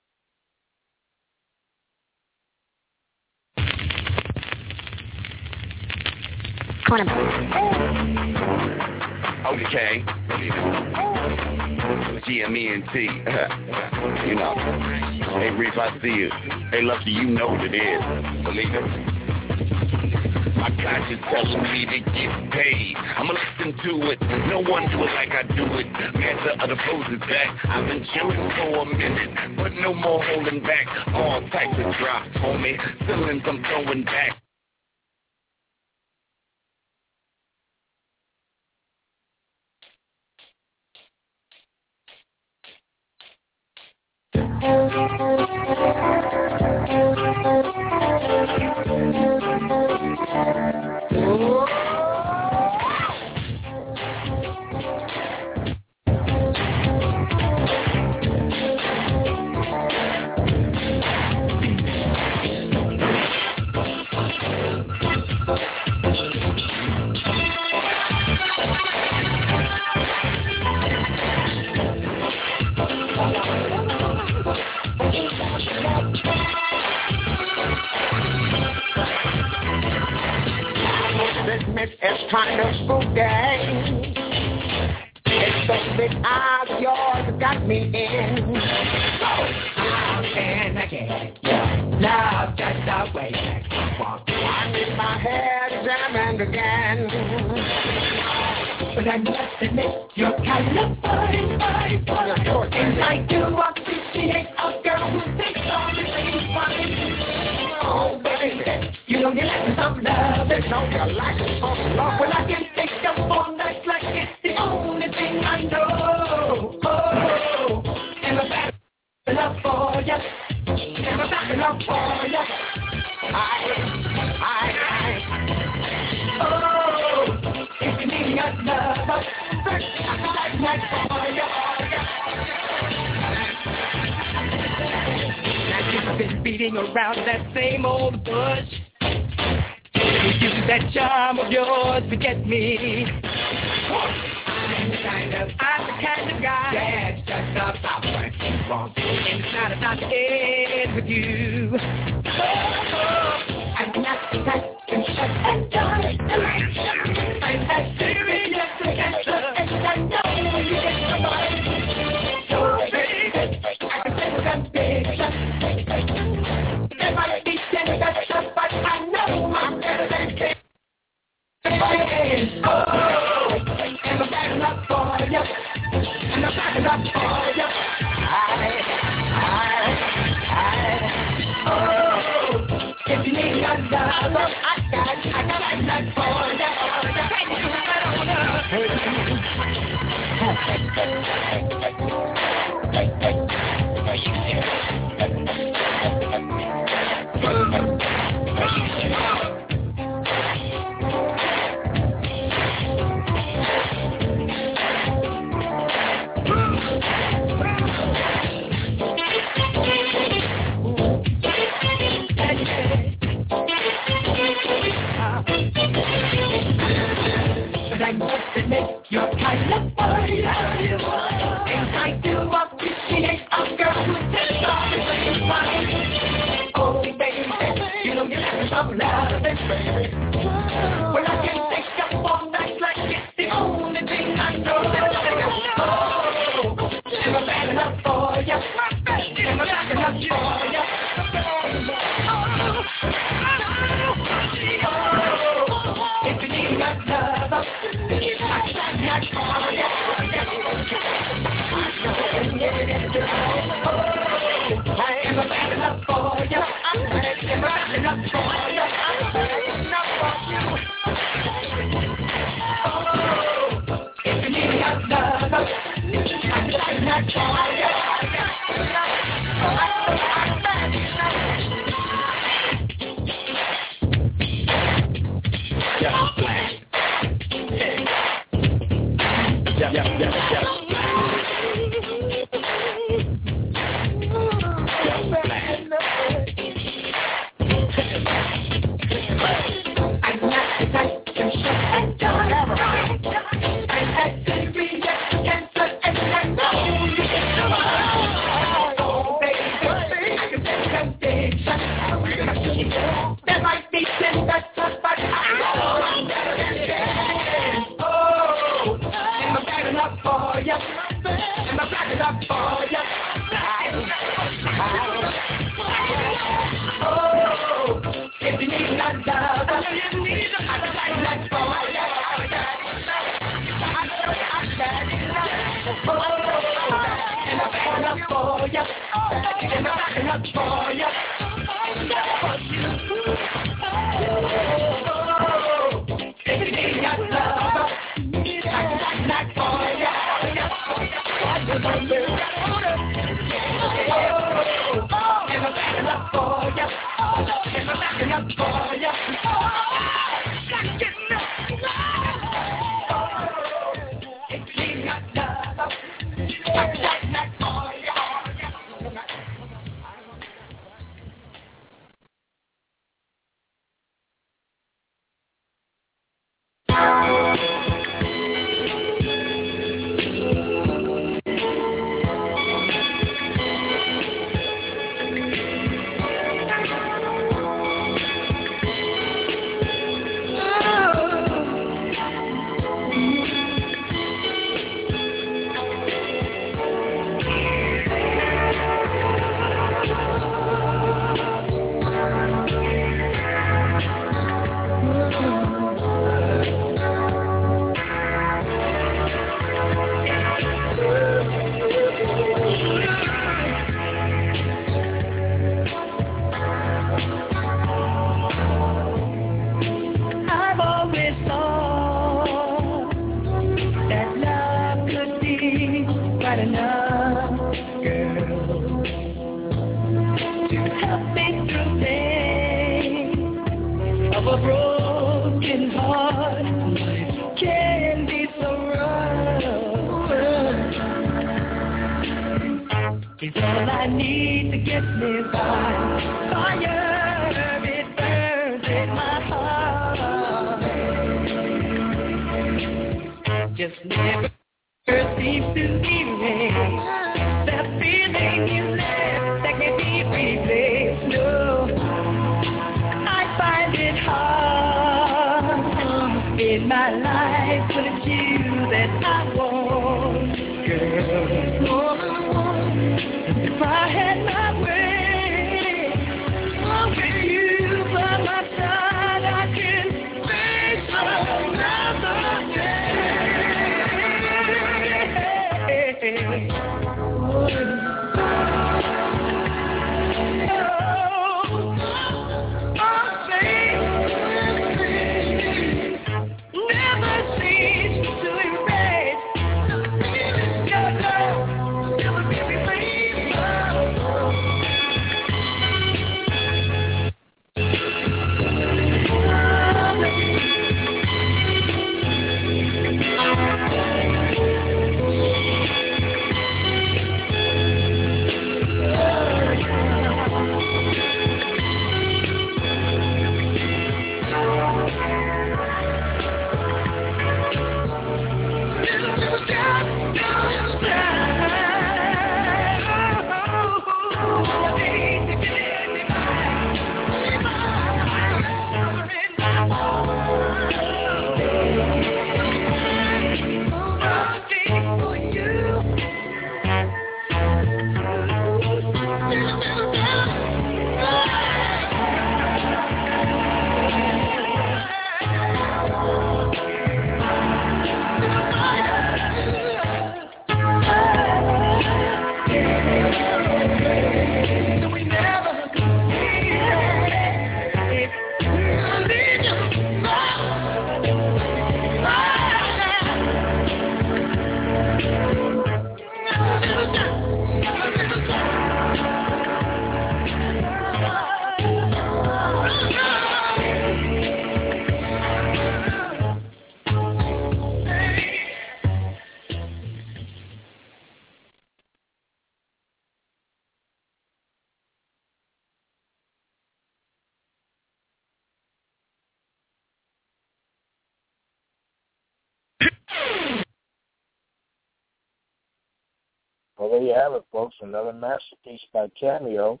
Well, there you have it, folks. Another masterpiece by Cameo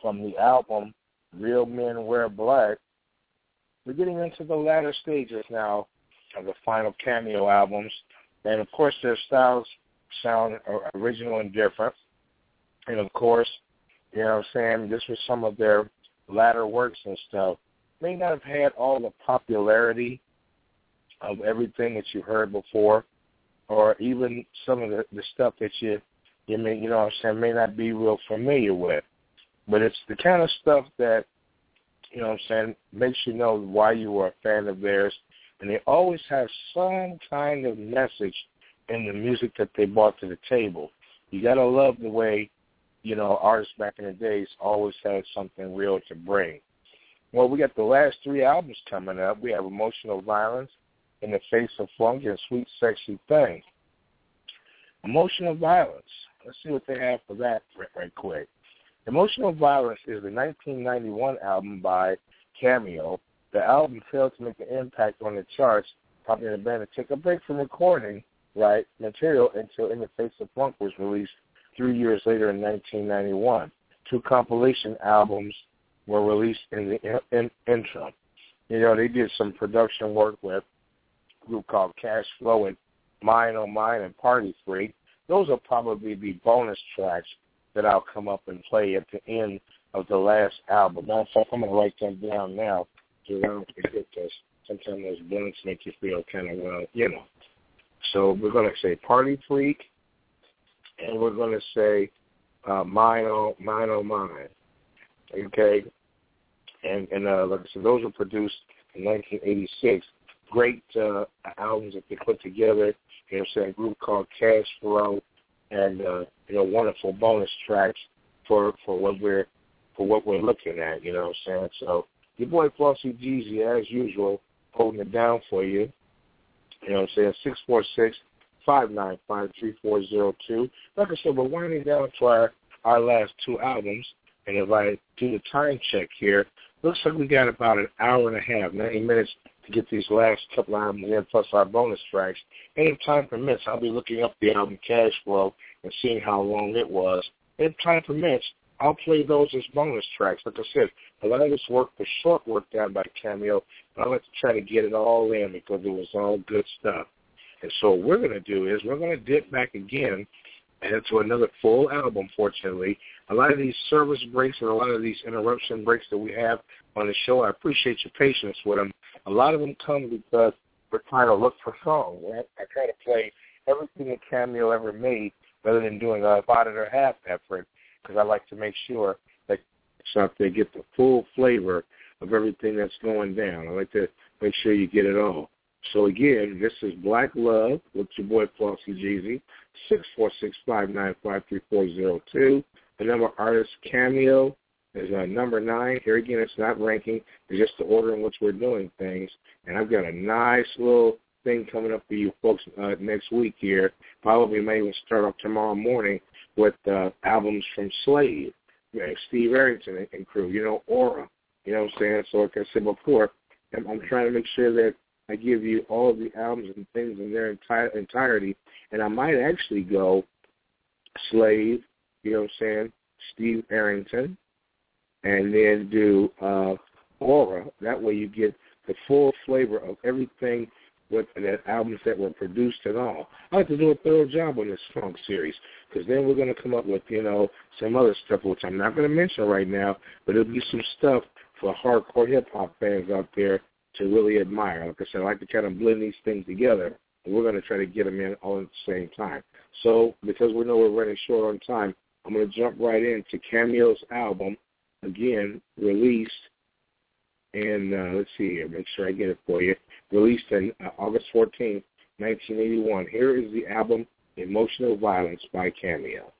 from the album Real Men Wear Black. We're getting into the latter stages now of the final Cameo albums. And, of course, their styles sound original and different. And, of course, you know what I'm saying, this was some of their latter works and stuff. May not have had all the popularity of everything that you heard before, or even some of the stuff that you may not be real familiar with. But it's the kind of stuff that, you know what I'm saying, makes you know why you are a fan of theirs. And they always have some kind of message in the music that they brought to the table. You got to love the way, you know, artists back in the days always had something real to bring. Well, we got the last three albums coming up. We have Emotional Violence, In the Face of Funk, and Sweet Sexy Thing. Emotional Violence. Let's see what they have for that right quick. Emotional Violence is the 1991 album by Cameo. The album failed to make an impact on the charts, prompting the band to take a break from recording material until In the Face of Funk was released 3 years later in 1991. Two compilation albums were released in the interim. You know, they did some production work with a group called Cash Flow and Mine on Mine and Party Free. Those will probably be bonus tracks that I'll come up and play at the end of the last album. Matter of fact, I'm going to write them down now so I don't forget this. Sometimes those bonus make you feel kind of, well, you know. So we're going to say Party Freak, and we're going to say Mine on Mine. Okay? And like I said, those were produced in 1986. Great albums that they put together. You know what I'm saying? A group called Cash Flow, and wonderful bonus tracks for what we're looking at. You know what I'm saying? So your boy Flossy Jeezy, as usual, holding it down for you. You know what I'm saying? 646-595-3402. Like I said, we're winding down to our last two albums, and if I do the time check here, looks like we got about an hour and a half, 90 minutes to get these last couple albums in, plus our bonus tracks. And if time permits, I'll be looking up the album Cash Flow and seeing how long it was. And if time permits, I'll play those as bonus tracks. Like I said, a lot of this work was short work done by Cameo, but I like to try to get it all in because it was all good stuff. And so what we're going to do is we're going to dip back again into another full album, fortunately. A lot of these service breaks and a lot of these interruption breaks that we have on the show, I appreciate your patience with them. A lot of them come because we're trying to look for songs. I try to play everything that Cameo ever made rather than doing a botted or half effort, because I like to make sure that they get the full flavor of everything that's going down. I like to make sure you get it all. So, again, this is Black Love with your boy Flossy Jeezy, 646-595-3402. The number artist Cameo is number 9. Here again, it's not ranking. It's just the order in which we're doing things. And I've got a nice little thing coming up for you folks next week here. Probably may even start off tomorrow morning with albums from Slave, Steve Arrington and crew, Aura. You know what I'm saying? So like I said before, I'm trying to make sure that I give you all the albums and things in their entirety. And I might actually go Slave, you know what I'm saying, Steve Arrington, and then do Aura. That way you get the full flavor of everything with the albums that were produced and all. I like to do a thorough job on this funk series, because then we're going to come up with, some other stuff, which I'm not going to mention right now, but it'll be some stuff for hardcore hip-hop fans out there to really admire. Like I said, I like to kind of blend these things together, and we're going to try to get them in all at the same time. So because we know we're running short on time, I'm going to jump right into Cameo's album, again, released in, let's see here, make sure I get it for you, released on August 14, 1981. Here is the album Emotional Violence by Cameo.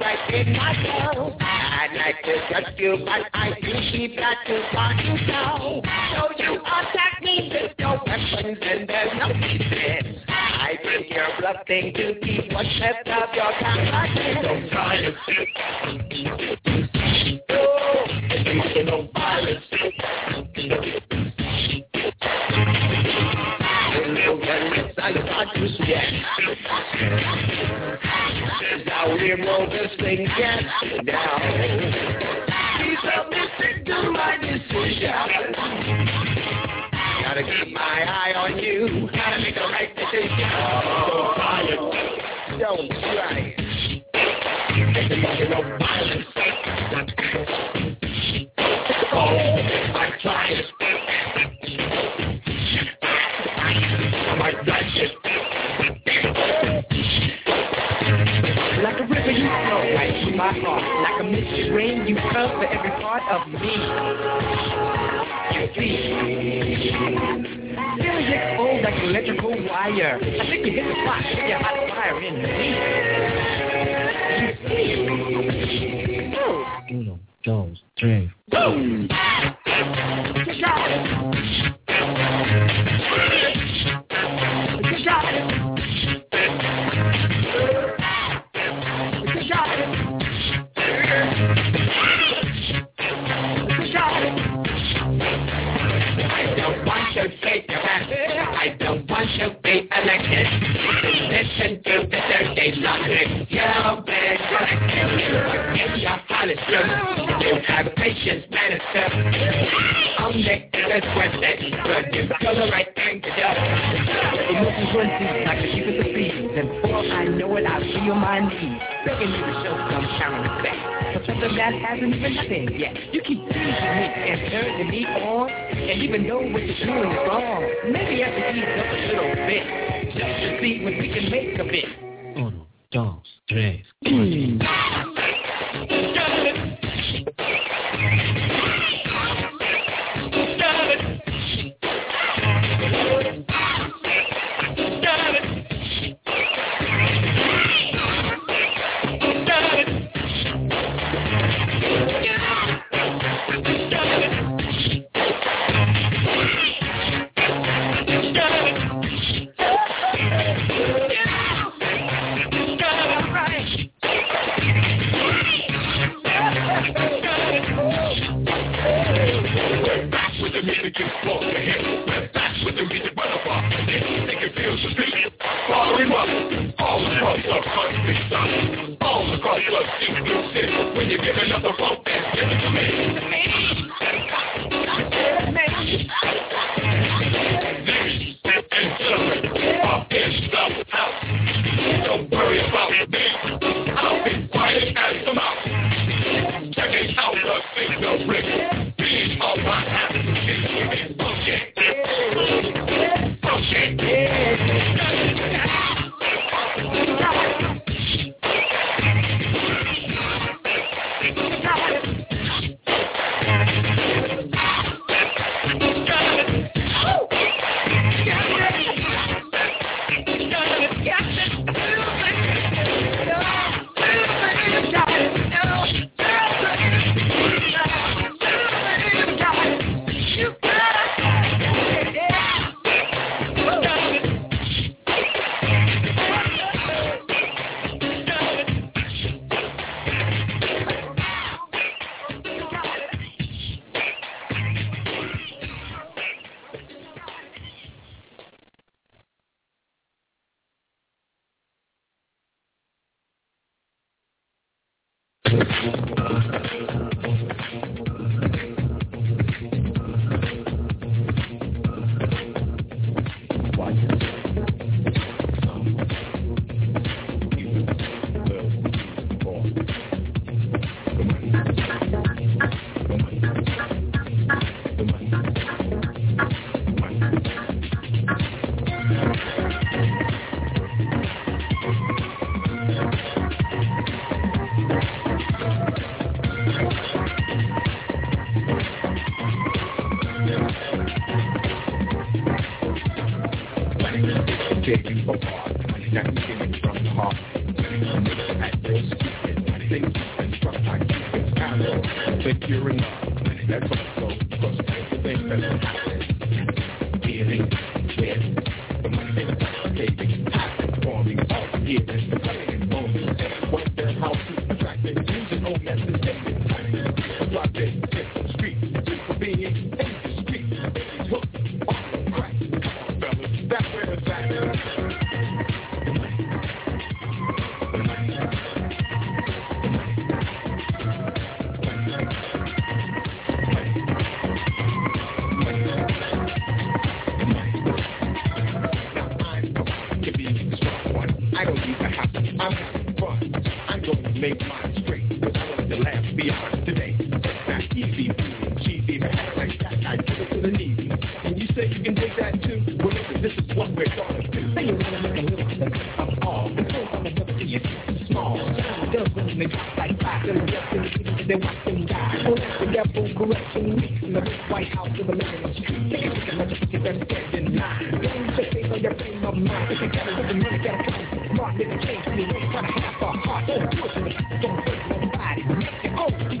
right in my soul. I'd like to touch you, but I think she's got to find you so. So you attack me with no questions and there's no defense. I think you're bluffing to keep what's left of your conversation. Don't try to see. Oh, emotional violence. Gotta keep my eye on you. Gotta make the right decision. Oh, violence. Don't try it. Make the money no violence. Oh, I try it. I might die shit. Like a river you flow right through my heart. Like a misty rain you cover every part of me. Feeling exposed like electrical wire. I think you hit the spot. You're hot fire in me. Uno, dos, tres. Boom! think you're in love. That's all. Because I think that's what I'm dealing with. The money that I'm taking, I'm falling off here. The money on me. And what the house is attracting. Using old methods and the time. Dropping in the streets. Just for being in the streets. Look, oh, Christ. Come on, fellas. That's where it's at. Make mine straight, but I want to laugh beyond today. It's not easy, being cheesy, but I like that. I give it to the needy. And you say you can take that too? Well, listen, this is what we're going to do. Say you want to make a little bit of all. The whole time I'm up to you, it's too small. Down the road, they drop like five. They're just in the they watch them die. Well, that's the devil correction mix in the White House of the living street. Take a look at my ticket, they're standing nine. Don't just say so you're frame of mind. If you got to put the money, got to come. Mark, nigga, change me. Wait, try to have a heart. Don't push me. Don't hurt nobody. Make your own. Be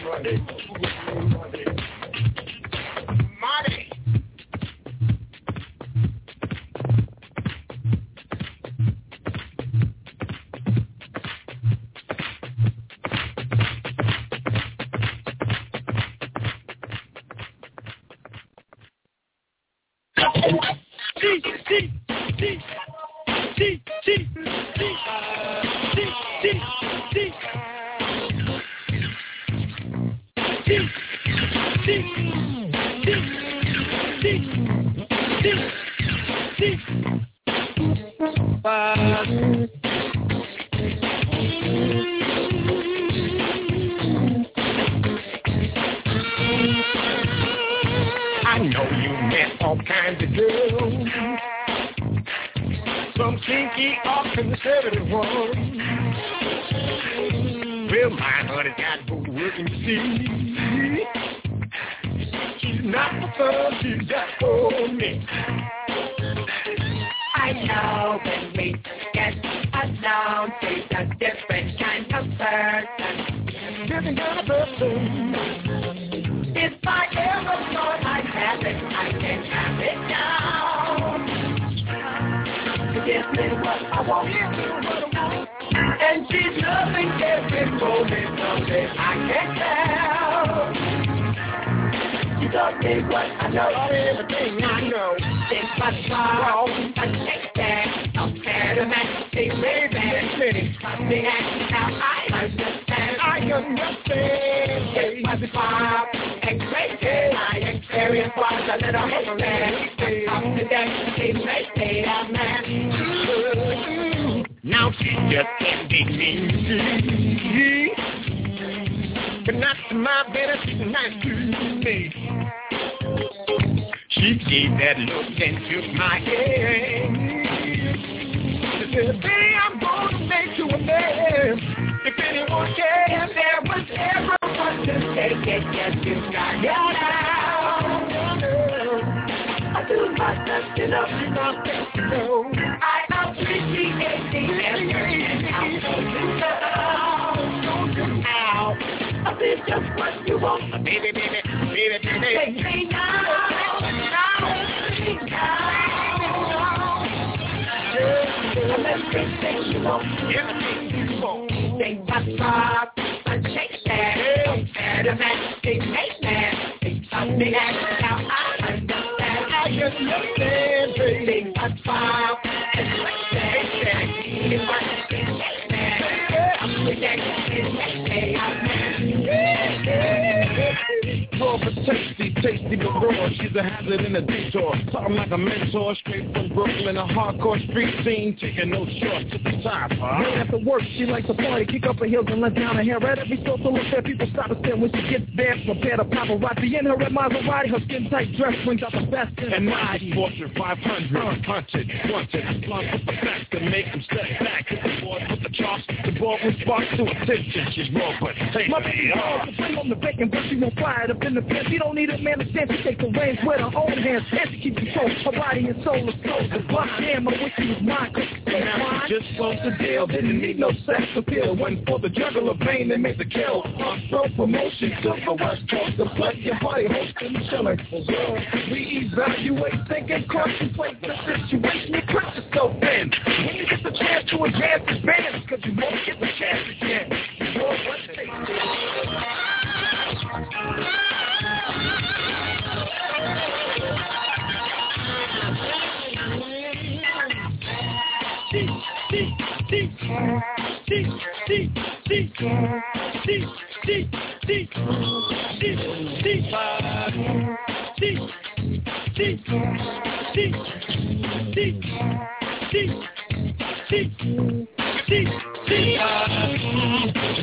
smart about it. I know you met all kinds of girls, some kinky, all conservative ones. Well, my honey got good working, you see. She's not for fun, she's just for me. I know when we get alone, she's a different kind of person. Different kind of person. If I ever thought I'd have it, I can have it now. Give me what I want, give me what I want. And she's loving every moment of it, I can tell. She taught me what I know, everything I know. It's my sorrow, I take that, don't care to match, take me back. Something that now I understand, I understand. It was far and crazy, my experience was a little headland. Something that she made me a man. Now she just can't be me. But not to my benefit, not to me. She gave that look and took my hand. She said, babe, I'm going to make you a man. If anyone can, there was everyone to take it. Yes, you got it out. I do my best enough, you know, to know. I appreciate the effort. I'm so good now. It's just what you want, baby, baby, baby, baby. Take me now, now, take me now. Everything you want, everything you want. Take my spot, I take that. Don't care to match, take that. Take something that, now I understand. I just understand, baby. Take my spot, I take that. Take that, take that. I'm with that, take that. More for tasty, tasty but raw. She's a hazard in a detour. Something like a mentor, straight from Brooklyn, a hardcore street scene, taking no shorts to the top. Right after work, she likes to party, kick up her heels and let down her hair. At every social affair, people stop and stare when she gets there. Prepare to paparazzi in her red Maserati. Her skin tight dress brings out the best in and my Fortune 500, hunted, wanted, blunt with the best to make them step back. Hit the board with the chops, the ball responds to attention. She's raw but tasty. My baby girl can play on the bacon, but she won't fire it up in the pen. She don't need a man to stand. She takes the reins with her own hands, and she keeps control. Her body and soul is closed. Damn, I wish she was mine. Now she just closed the deal. Didn't need no sex appeal. Wasn't for the juggle of pain that made the kill. On pro promotion, took a West Coast to play your body, hosting and chilling. We evaluate, think and contemplate the situation. You put yourself in. When you get the chance to advance, advance, because you won't get the chance again. You know what they do.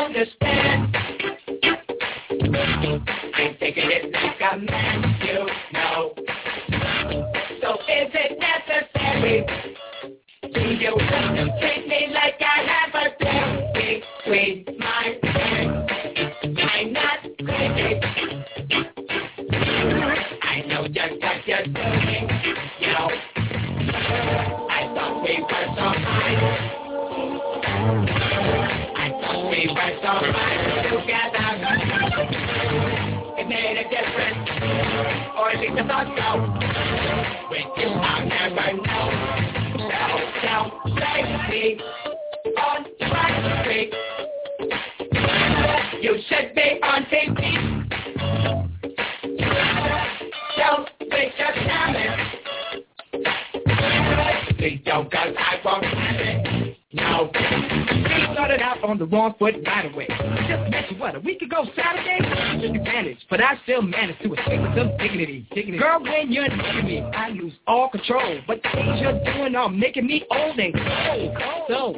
Understand. taking it like a man, you know. So is it necessary? Do you want to treat me like I have a damn between my hands? I'm not crazy. I know just what you're doing, you know. I thought we were so high. I thought we were so high together. It made a difference, or at least I thought so. With you I'll never know. So don't blame me on my street. You should be on TV. Don't waste your time. Please don't, cause I won't have it. No. We started out on the wrong foot right away. Just mention what, a week ago Saturday? I took advantage, but I still managed to escape with some dignity. Girl, when you're near me, I lose all control. But the things you're doing are making me old and cold. So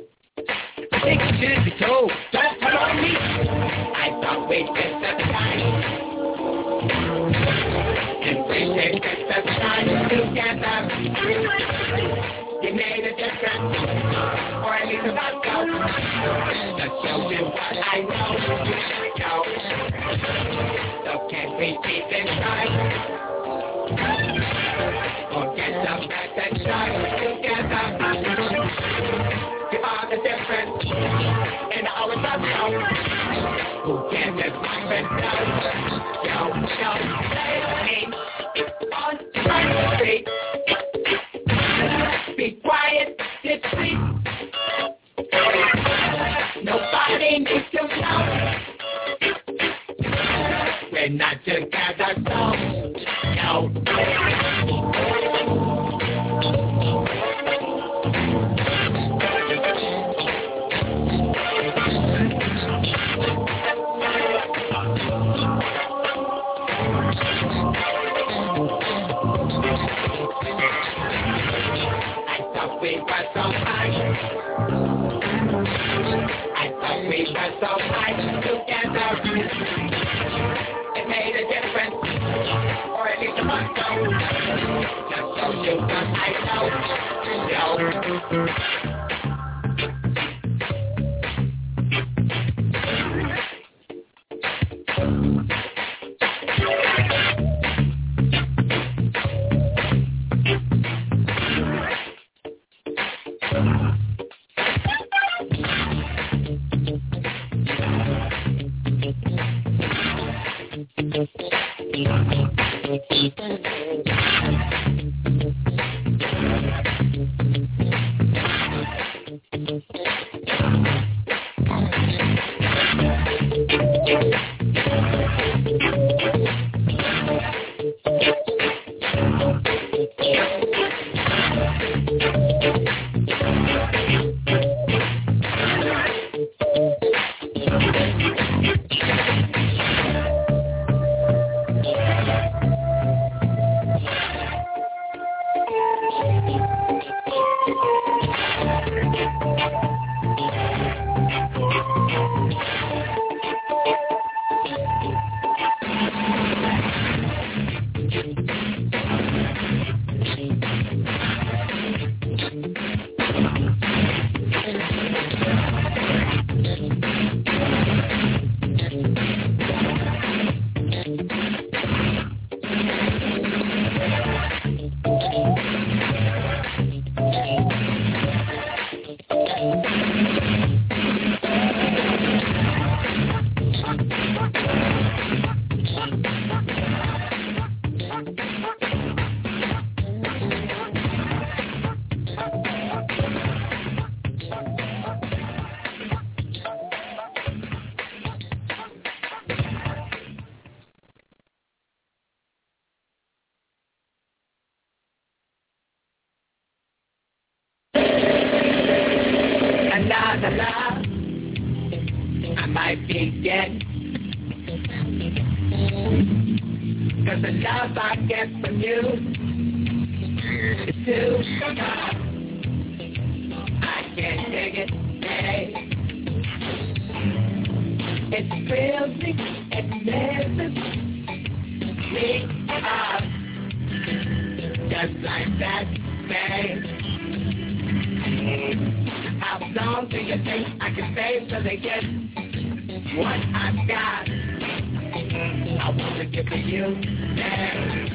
I think you should be told, don't come on me. I thought we'd get the time. And we should get the time together. You made a difference, or at least about go. Just show you what I know, you should go. So can we keep in time? Or get the fact that time together. The difference in our love, who can't just find it now? Don't on my street. Be quiet, sit sweet. Nobody needs to know. We're not together, so no. I thought we were so high together. It made a difference, or at least a month ago. Just so you got I know, me up, just like that, babe. How long do you think I can stay till they get what I've got? I want to give to you, babe.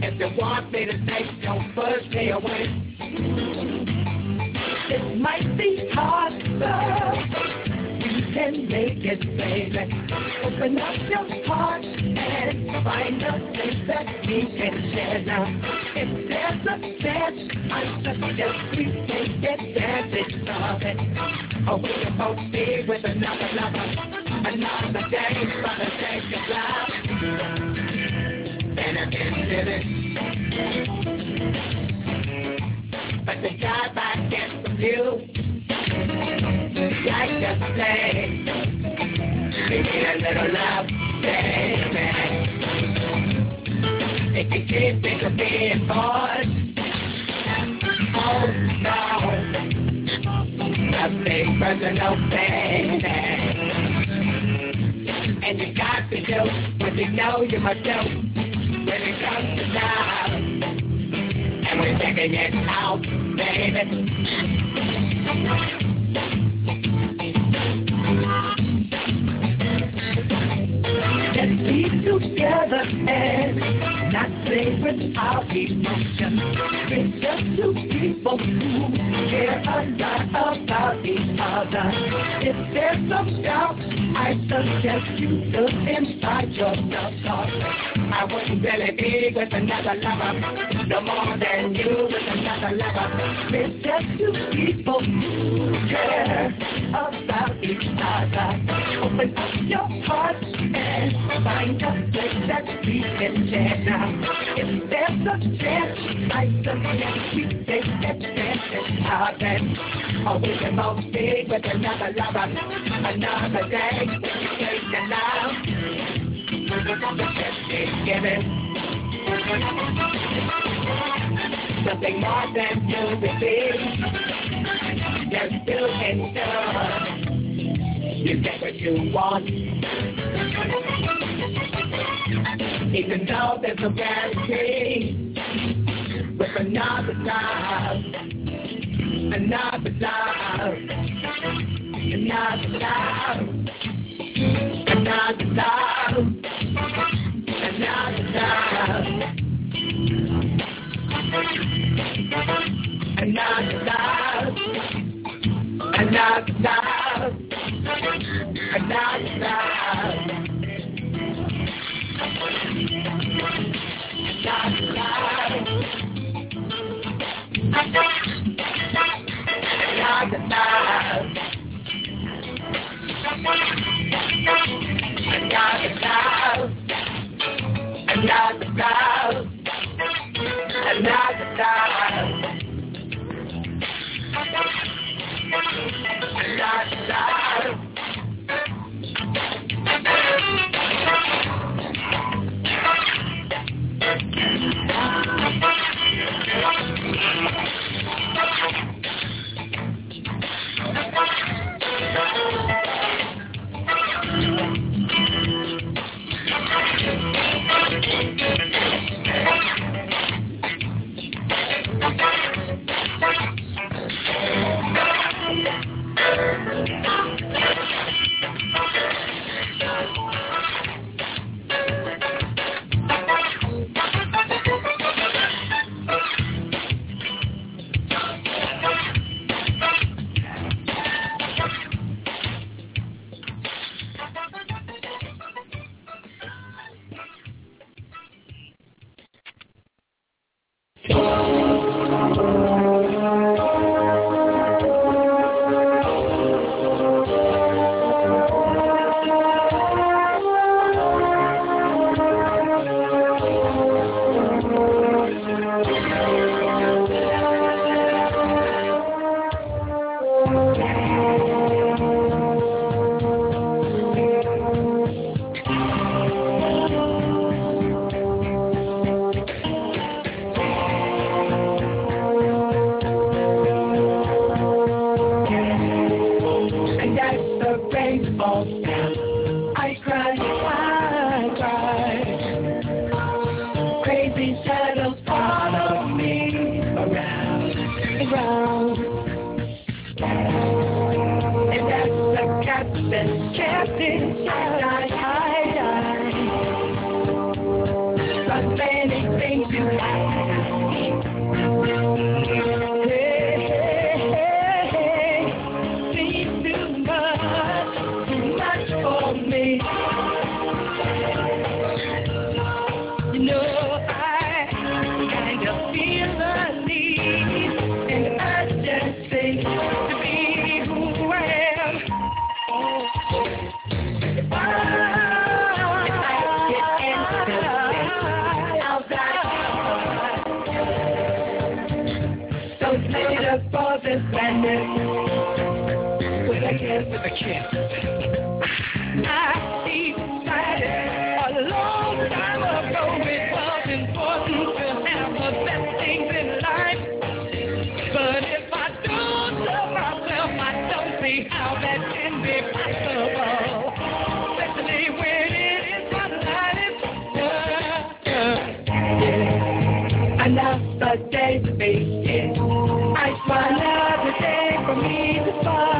If you want me to stay, don't push me away. It might be hard, but you can make it, baby. Open up your heart and find a place that we can share now. If there's a chance, I suggest we can get dancing started. Oh, we can both be with another lover, another day for the sake of love. And I can live it, but the job I get from you, like a play, we need a little love, baby. If you keep it from being bored, oh no, nothing personal, baby. And you got to do what you know you must do when it comes to love, and we're taking it out, baby. Let's be together and not favoring our emotions. We're just two people who care a lot about each other. If there's some doubt, I suggest you look inside yourself. I wouldn't really be with another lover, no more than you with another lover. We're just two people who care about each other. Open up your heart and find a place that we can share now. If there's a chance, I suggest we take that chance and have it. Or we can both be with another lover, another day, we take the love. Just keep giving. Something more than you receive. Just do and do. You get what you want. Even though there's a guarantee, with another love, another love, another love, another love, another love, another love, another love, another love. Trapped inside, I die. But anything to hide. I decided a long time ago it was important to have the best things in life. But if I don't love myself, I don't see how that can be possible. Especially when it is what life is. Another day to begin. I find another day for me to find.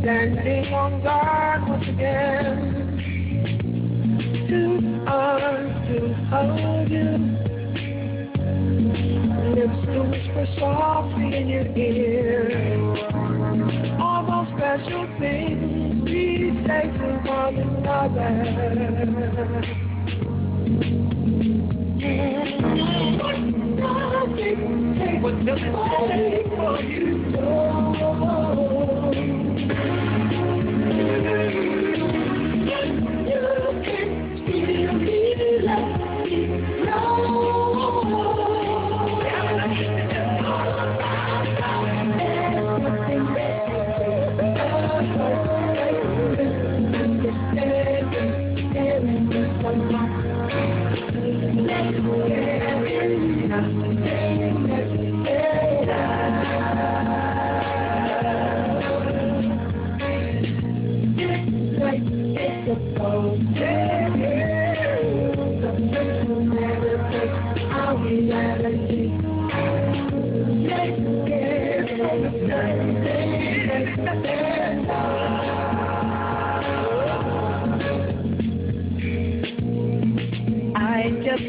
Standing on guard once again, hugging. Lips to whisper softly in your ear. All those special things we say to one another. Nothing will take for you to know.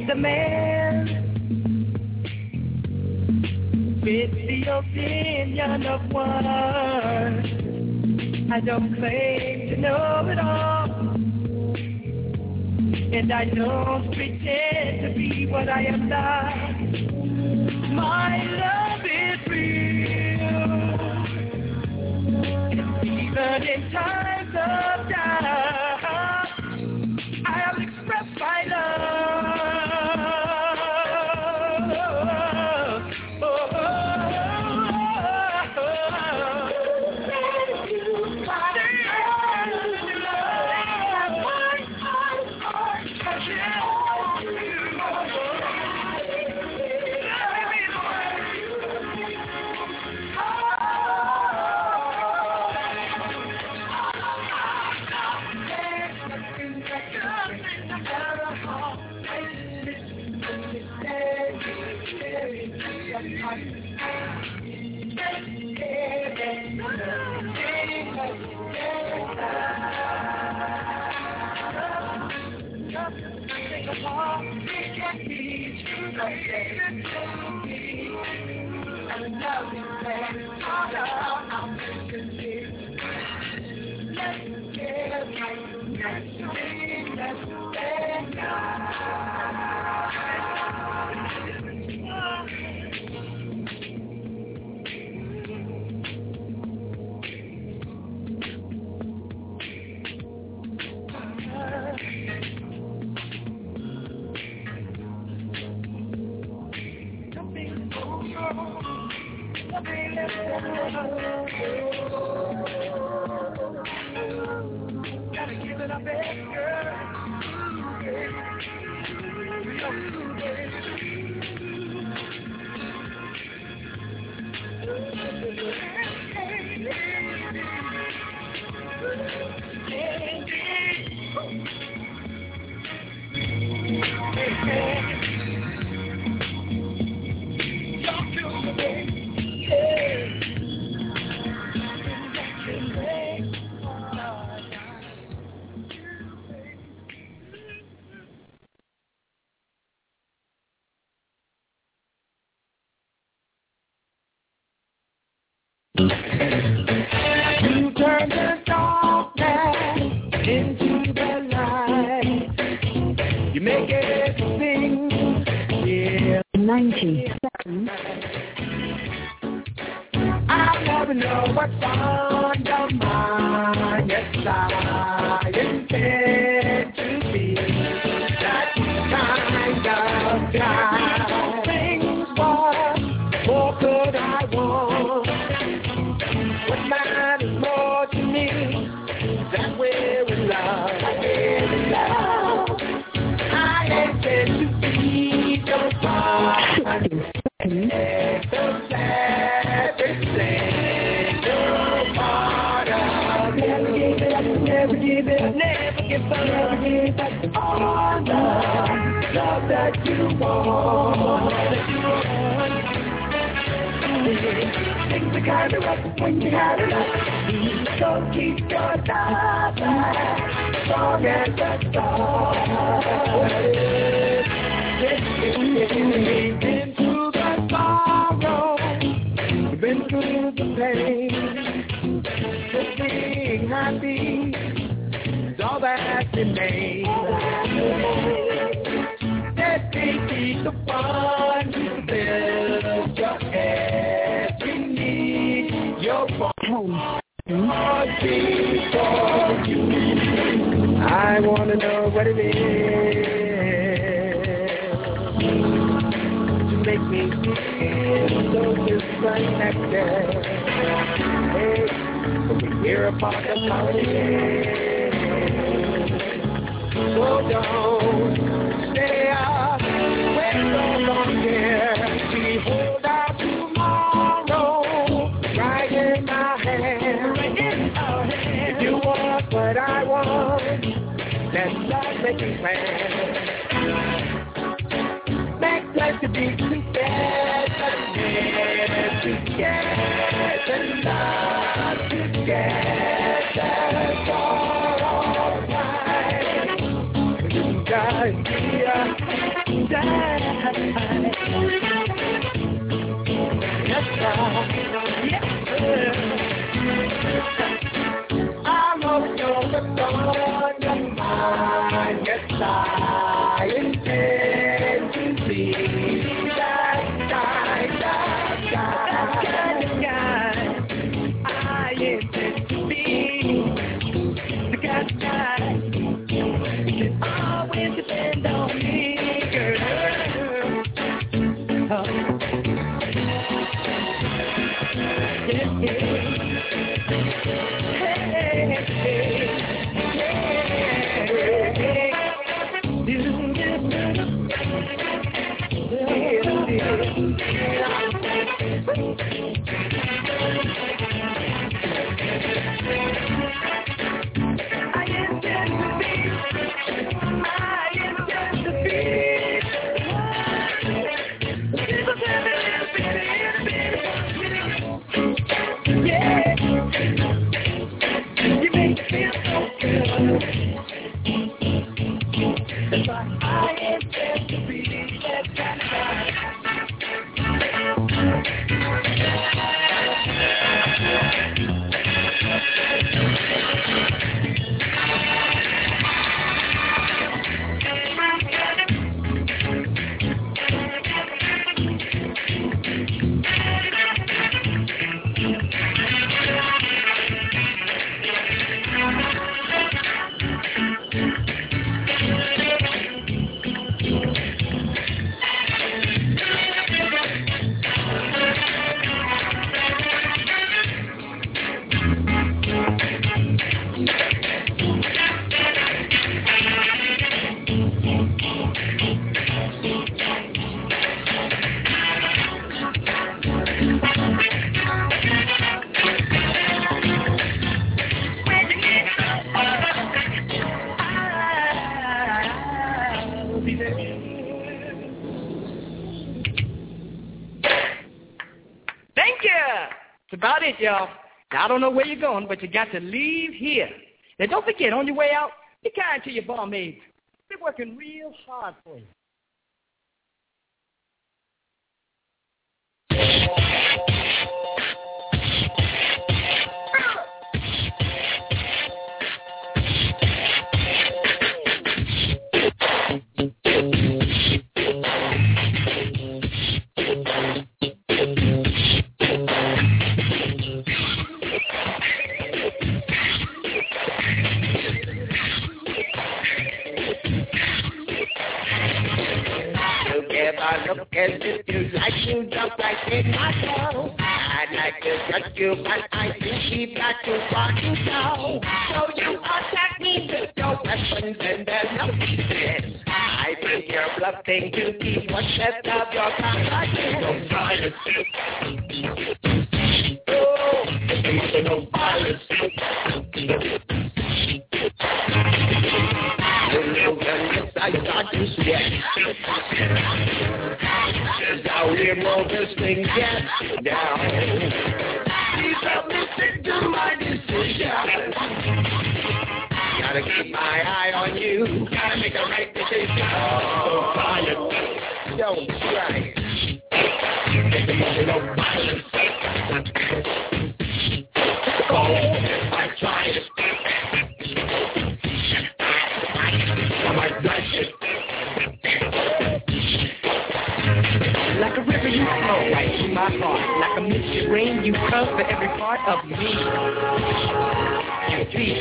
The man with the opinion of one. I don't claim to know it all, and I don't pretend to be what I am not. My love is real, and even in times of doubt, I have expressed my love. Strong as a star. We've been through the sorrow, we've been through the pain. Just being happy is all that remains. Let me keep the fun to build your every need. Your phone before you. I wanna know what it is. Make me feel so disconnected. Hey, when we hear about the holidays, so don't stay up, wait so long here. We hold out tomorrow, right in our hand. If you want what I want, let's love making plans. Like to be together, we're together, not together for all time. You gotta be a dime. Yes, sir. Yes, sir. I know you're the one of mine. Yes, I intend. About it, y'all. Now, I don't know where you're going, but you got to leave here. Now, don't forget, on your way out, be kind to your barmaids. They're working real hard for you. And if you like you just like in my soul, I'd like to touch you, but I think she's got to walk you down. So you attack me with your weapons and there's no defense. I think you're bluffing to keep what's left of your confidence. No violence. Oh, there's no violence. I got to sweat. We're multiplying gap down. You got me stick to my decision. Gotta keep my eye on you. Gotta make the right decision. Oh, fire. Yo, don't shine. Emotional violence. Oh, I tried it. I drank it. Like a river you flow right through my heart. Like a misty rain you cover every part of me. You see?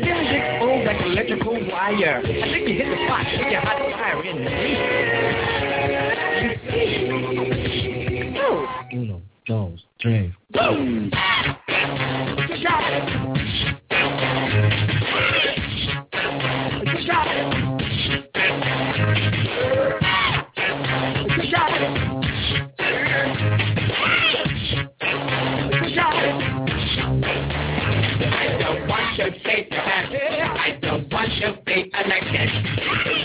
Music flows like electrical wire. I think you hit the spot. Get your hot fire in me. You see? Oh. Uno, dos, tres. Boom! You got it. I don't want to be elected.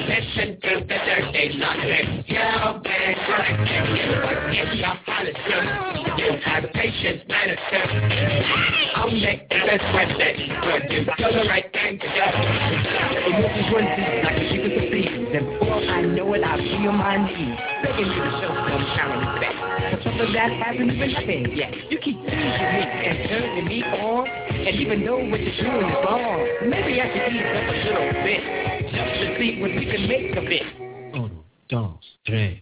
Listen to the dirty laundry. You've been corrected. You work in your policy. You have patience management. Only if it's worth it. But you do the right thing to do. Emotions run deep like a secret to please. And before I know it, I'll be on my knees. Begging you to show some power and respect. But something that hasn't been happening yet. You keep teasing me and turning me on. And even though what you're doing is wrong, maybe I could ease up a little bit. Just to see what we can make of it. Uno, dos, tres.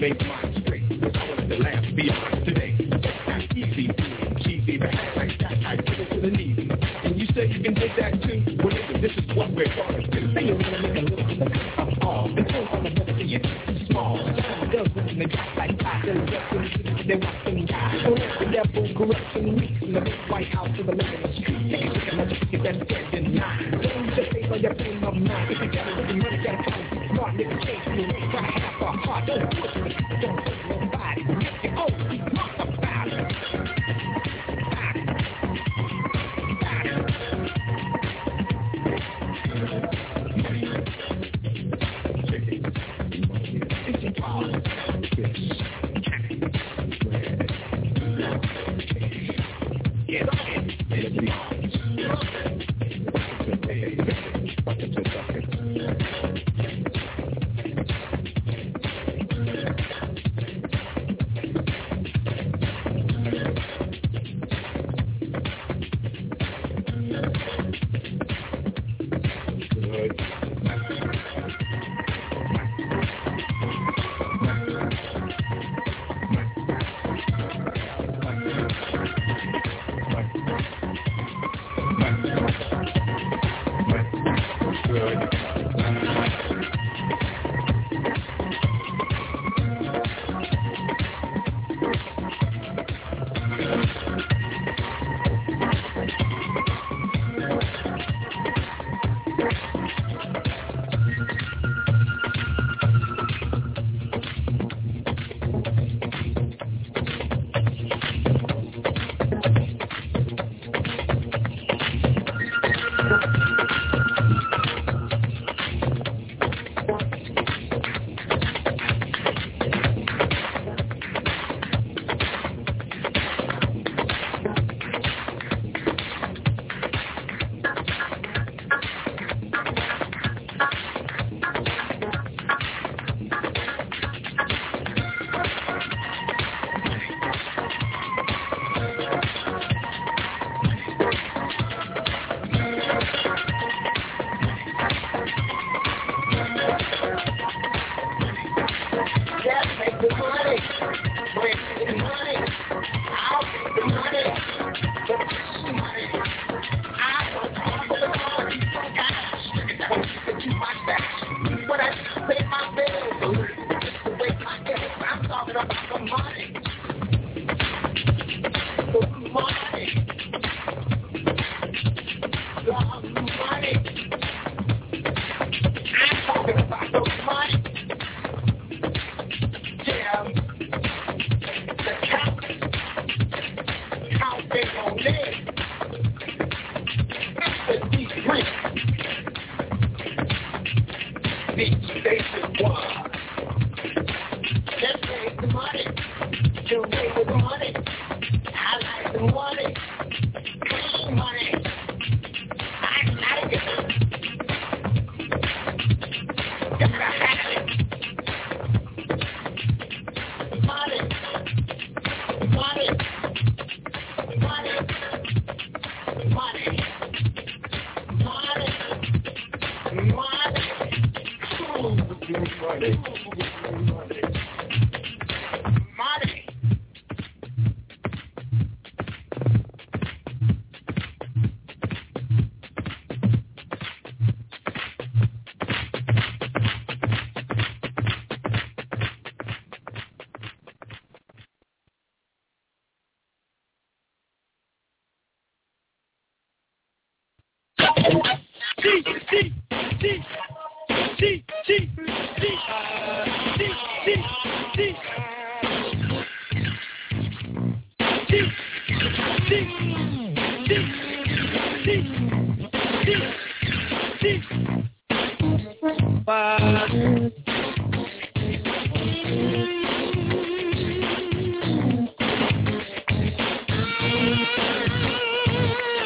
make mine straight. I wanted to laugh beyond today. That's easy, cheesy, but like that I put it to the knees. And you said you can take that too. Well, listen, this is what we're going to do. Say you're going to make a little bit of all. They don't want to never see you too small. Girls in the drop like I. They want them guys. Don't let the devil corruption weeks in the big White House to the left of the street. Take a look at my ticket that's dead and nine. Don't just take on your pain of mine. If you got it, you money, got it. Smart nigga change me, try to have our heart, don't push me, don't push nobody, get the old, we talk about it. It's a problem.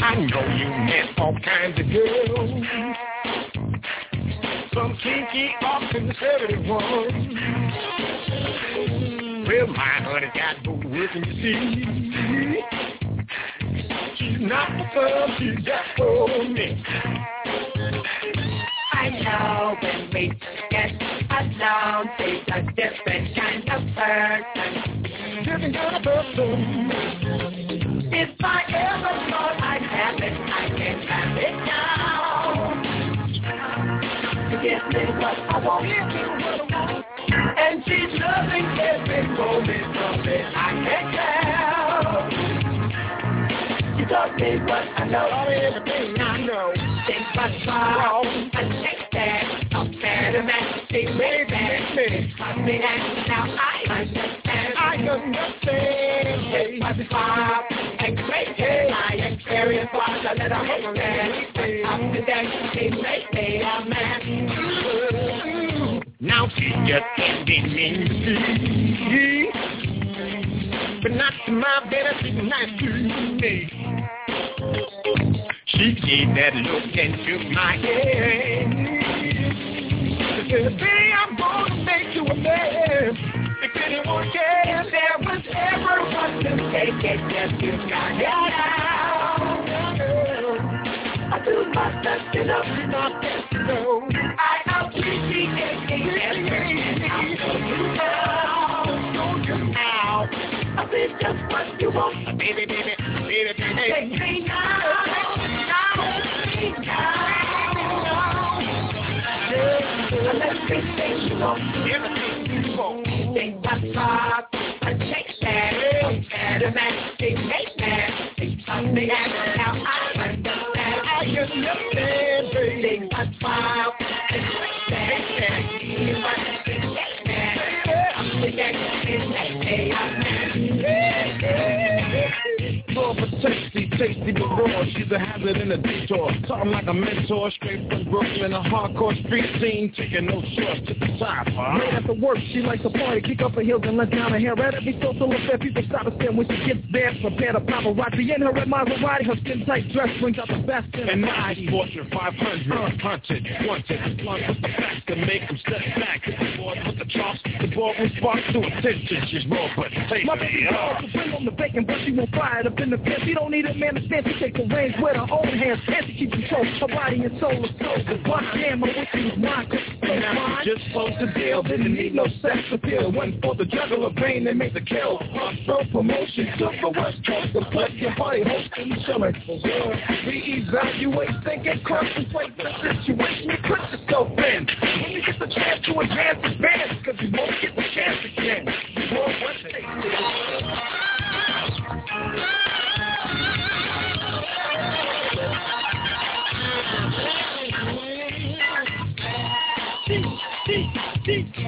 I know when we get a clown is a different kind of person. Different kind of person. If I ever thought I'd have it, I can have it now. Give me what I want, and she's loving every moment of it. I can tell. You taught me what I know, everything I know. Think what's wrong, I take that. The man is way better me. Trust me and now I understand. It was hard and crazy. My experience was a little hazy. After that, she made me a man. Now she just can't be mean. But not to my better, she's nice to me. She gave that look into my head. Baby, I'm gonna make you a man. If anyone cares, there was ever one to take it, just you got it out. I do my best enough to not let you know. I appreciate it, and I know you now. I did just what you want, baby. Take me now, everything you want, everything you want. Think what's wrong, I take that. I'm better than they make that. Think something else, now I understand. I understand. Think what's wrong, I take that. You must be like that. Something else, they make me a man. More protection. Tasty but raw, she's a hazard in a detour. Something like a mentor, straight from Brooklyn, a hardcore street scene, taking no shorts to the side. Right after work, she likes to party, kick up her heels and let down her hair. At every social affair, people stop to stand when she gets there. Prepare to paparazzi in her red Maserati. Her skin-tight dress brings out the best in and I Fortune 500, hunted, wanted, blunt with the facts to make them step back. Bored with the chops, the ballroom sparks to attention. She's raw but tasty. My baby girl's a bring on the bacon, but she won't fry it up in the pan. She don't need it. Man, the fancy take the reins with her own hands, and she keeps control. Her body and soul is close. One damn, I wish she was mine. Now she just closed the deal, didn't need no sex appeal. Went for the jugular vein, they made the kill. Pro promotion, took the West Coast, and plus your body host and chillin'. Re-evaluate, think and contemplate the situation. You put yourself in. When you get the chance to advance, advance, cause you won't get the chance again. You won't take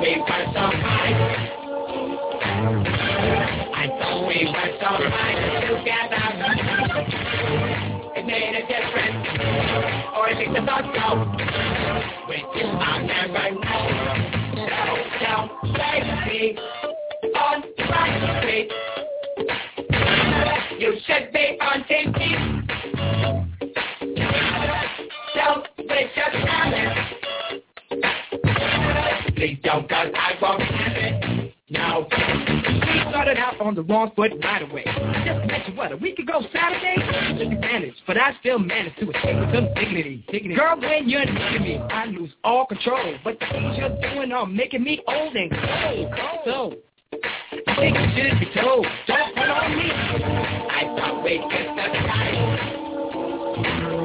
I Together, it made a difference, or I think the thoughts go. With you, I'll never know. So don't take me on my street. You should be on TV. Don't waste your talent. Please don't, cause I won't have it. No. We started out on the wrong foot right away. I just mentioned what, a week ago Saturday? I took advantage, but I still managed to escape with some dignity. Girl, when you're near me, I lose all control. But the things you're doing are making me old and cold. So, I think you should be told, don't run on me. I thought we'd get the time.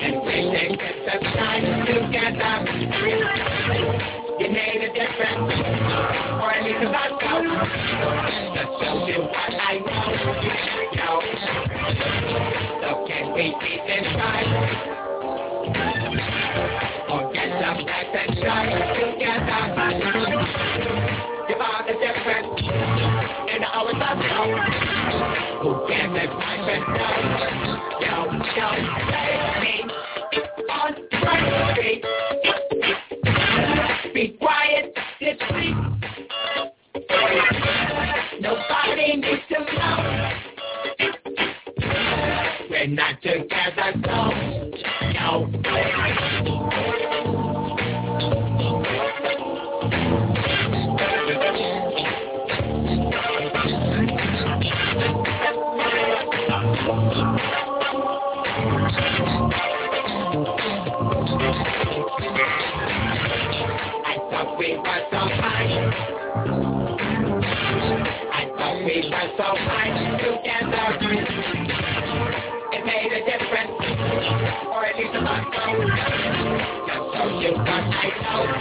And we didn't get the time together. You made a difference, or at least about to. Just show you what I know, you should know. So can we keep in time? Or get some back and shine together. You are the difference, and I was about to. Who can live life and know? Don't take me on my street. Be quiet this week. Nobody needs to know. We're not together, no. We were so fine. I thought we were so fine together. It made a difference, or at least a lot. Just so you got I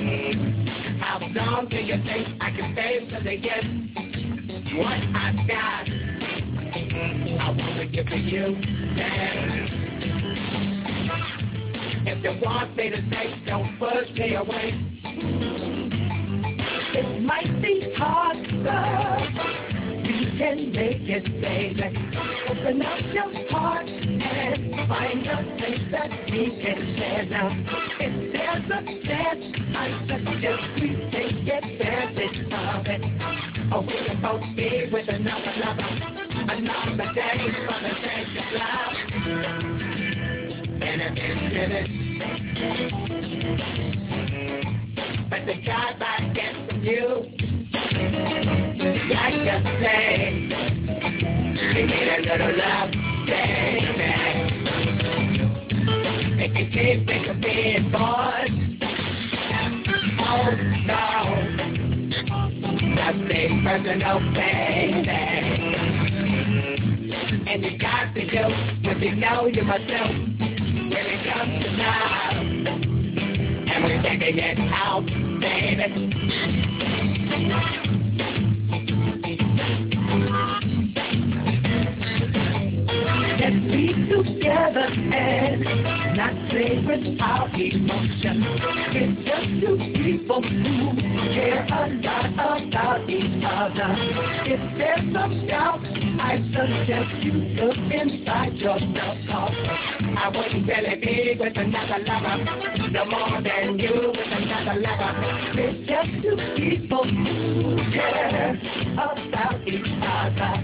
know. I If you want me tonight, don't push me away. It might be hard, but you can make it, baby. Open up your heart and find a place that we can share now. If there's a chance, I suggest we take advantage of it. Oh, we can both be with another lover, another day for the sake of love. And if it's finished, but the job I get from you, I just say, we need a little love, baby. If you keep thinking of being bored, oh no, nothing personal, baby. And you got to do what you know you must do when it comes to love. And we're taking it out, baby. Let's be together and not play with our emotions. It's just two people who care a lot about each other. If there's some doubt, I suggest you look inside yourself, 'cause I wouldn't really be with another lover no more than you with another lover. It's just two people who care about each other.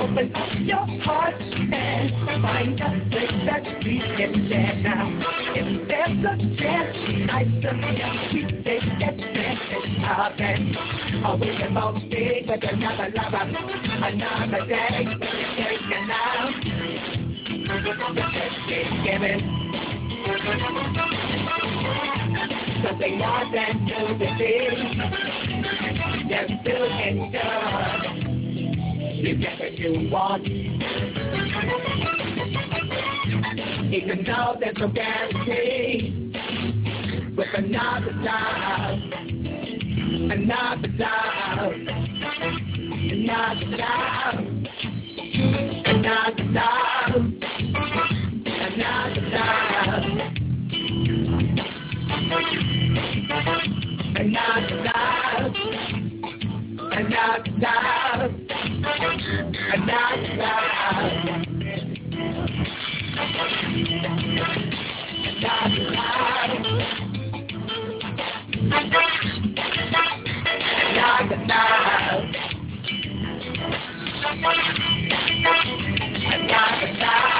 Open up your heart and find a place that we can share now. If there's a chance, I suggest we take advantage of it. Or we can both be with another lover another day. Take it now. Let's get given something more than to the thing. Just do and done. You get what you want, even though there's no guarantee. With another love, another love, another love, another love, another love, another love, another love, another love, another love. Another love, another love, another love, another love.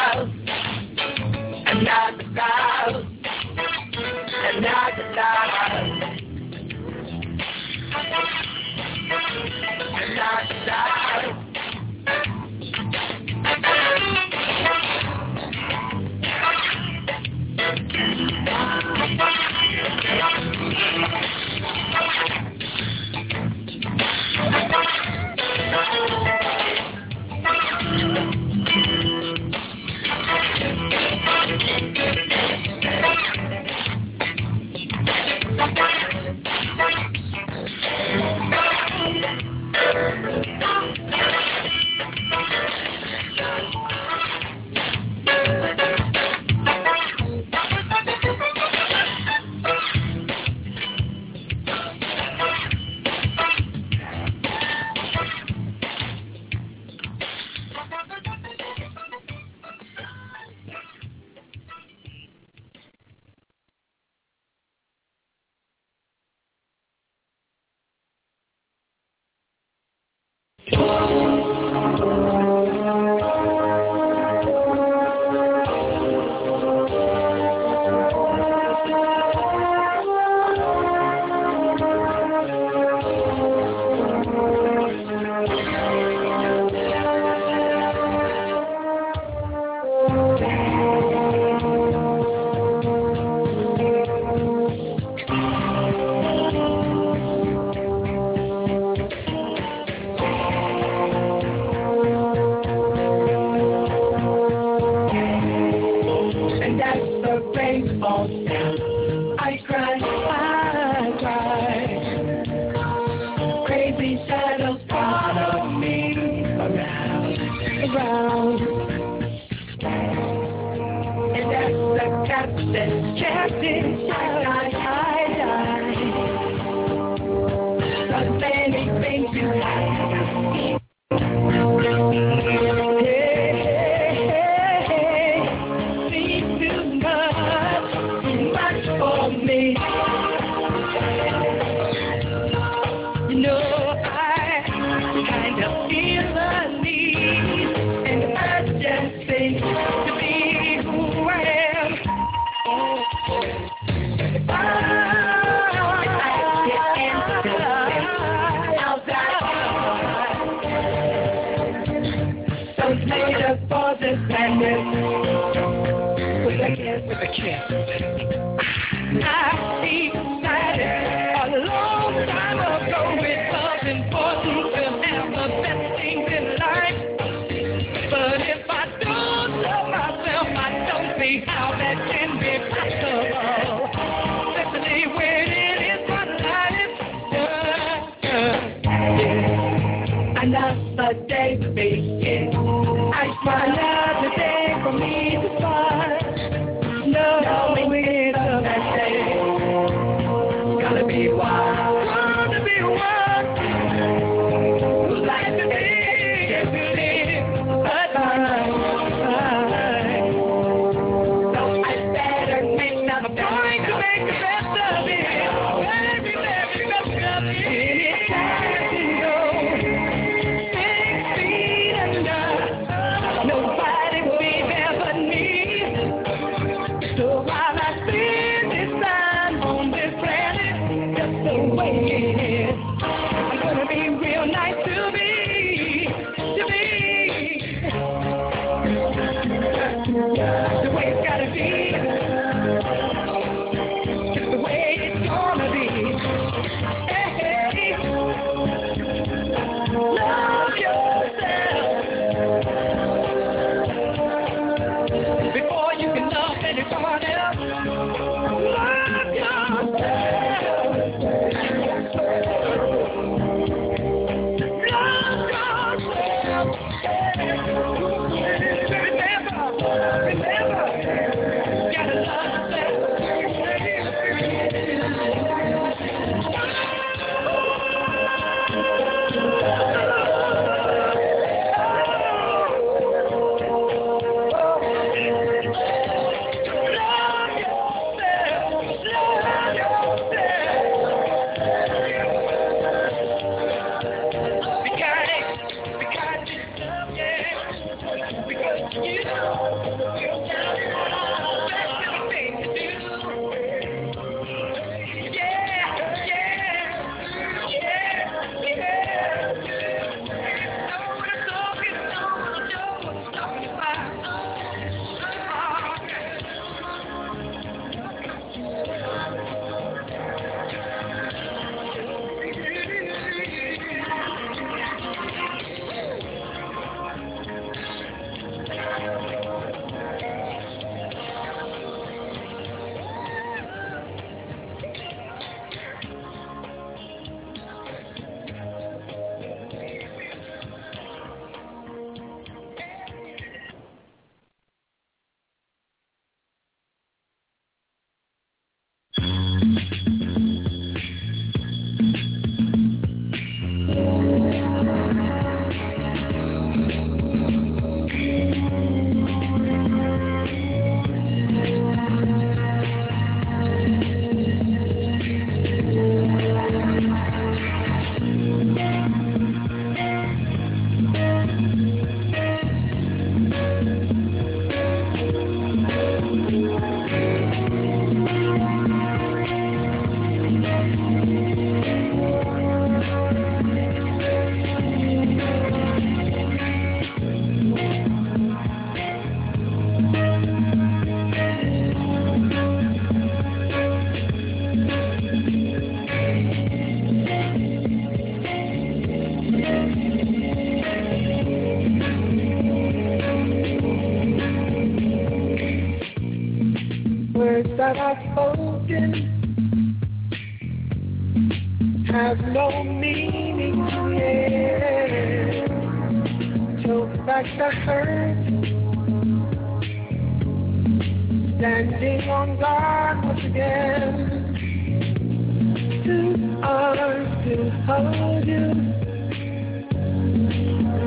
To hug you.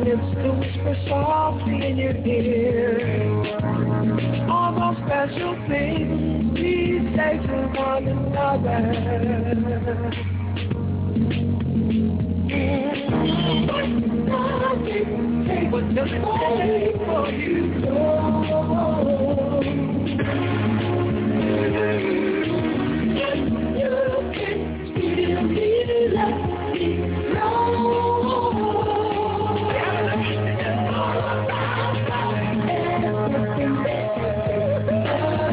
Lips to whisper softly in your ear. All those special things we say to one another. Take what the morning for you go. You can still be left alone. It's all about everything that you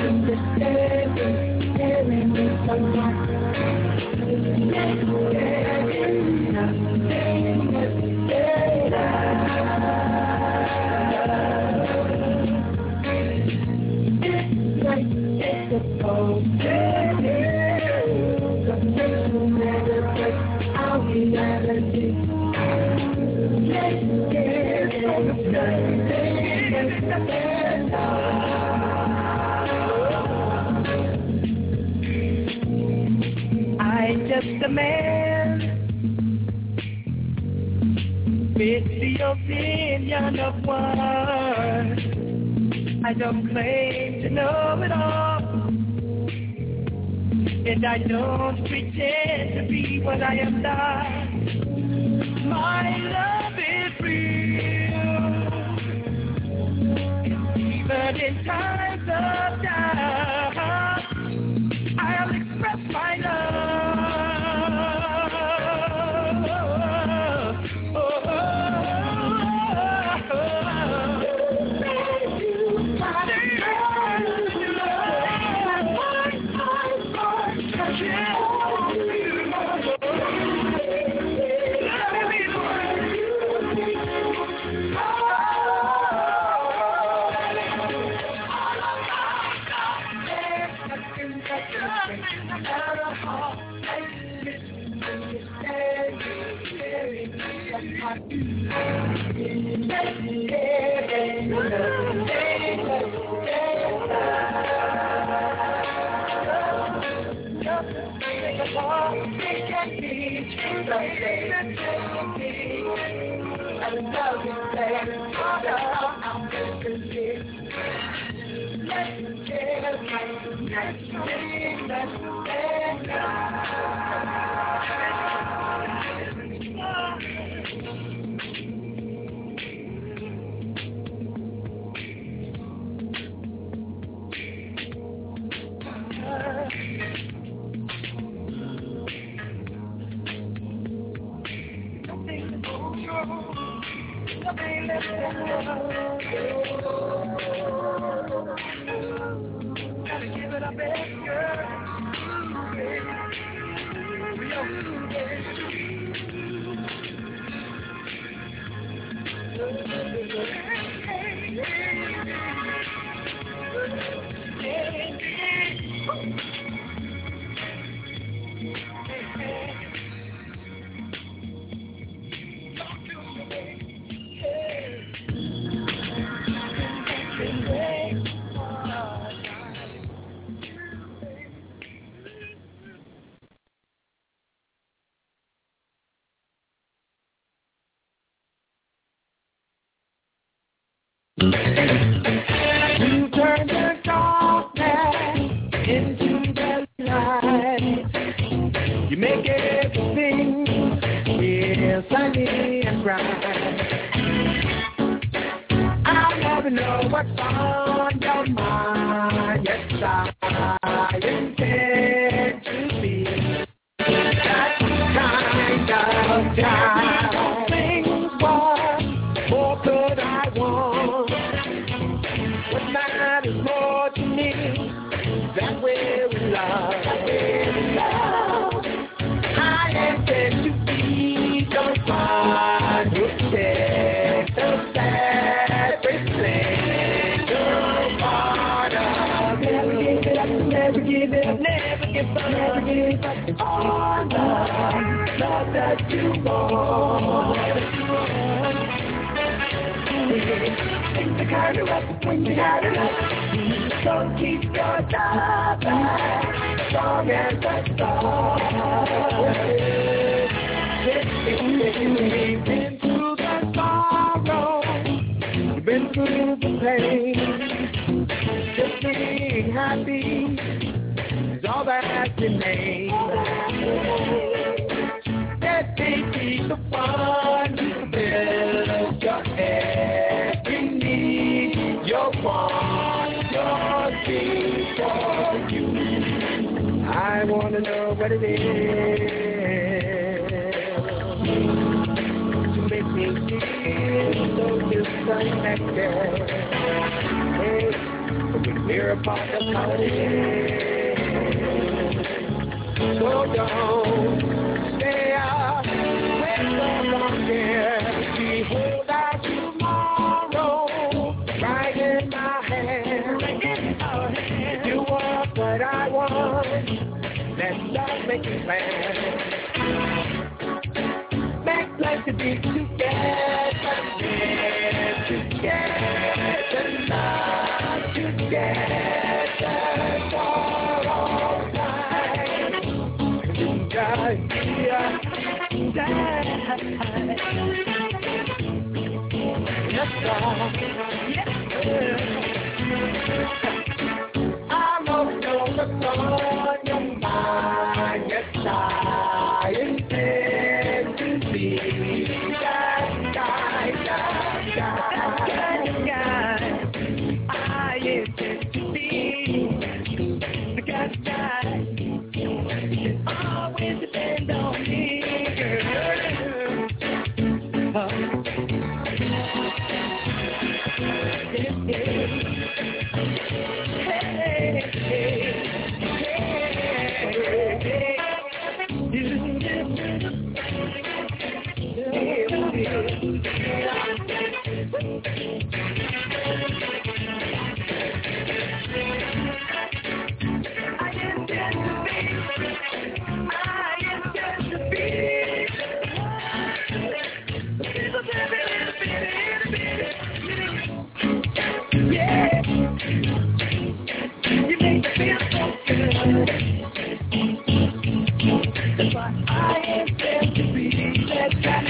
understand. I'm just a man with the opinion of one. I don't claim to know it all, and I don't pretend to be what I am not. My love is real, even in times of doubt, I'll express my love. When you got it, so keep your job back. strong and that's all. Been through the sorrow, been through the pain. Just being happy is all that remains. That they keep the fun to build your head. You need your want, your need for you. I want to know what it is to make me feel so disconnected. Hey, we hear about the holidays. So don't stay out with the longer. We hold out tomorrow right in my hand. If you want what I want, let's love make it land. Make life to be together, together, love together, all night. I don't know what's on your mind. Yes, I intend to be that guy, that guy, that guy. I intend to be the guy, guy. Always depend on me, girl. Oh. I intend to be. I intend to be. Yeah. You make me feel so good. But I intend to be that guy.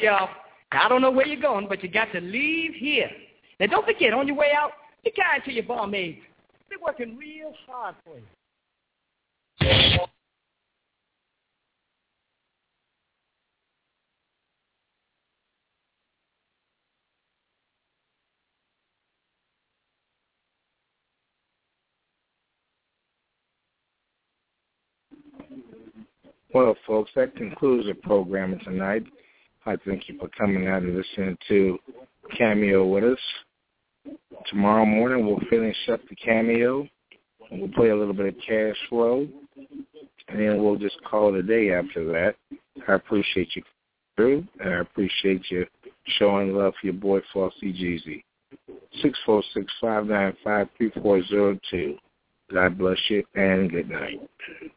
Y'all. I don't know where you're going, but you got to leave here. Now, don't forget, on your way out, be kind to your barmaids. They're working real hard for you. Well, folks, that concludes the program tonight. I thank you for coming out and listening to Cameo with us. Tomorrow morning we'll finish up the Cameo, and we'll play a little bit of Cash Flow, and then we'll just call it a day after that. I appreciate you coming through, and I appreciate you showing love for your boy Flossy Jeezy. 646-595-3402. God bless you, and good night.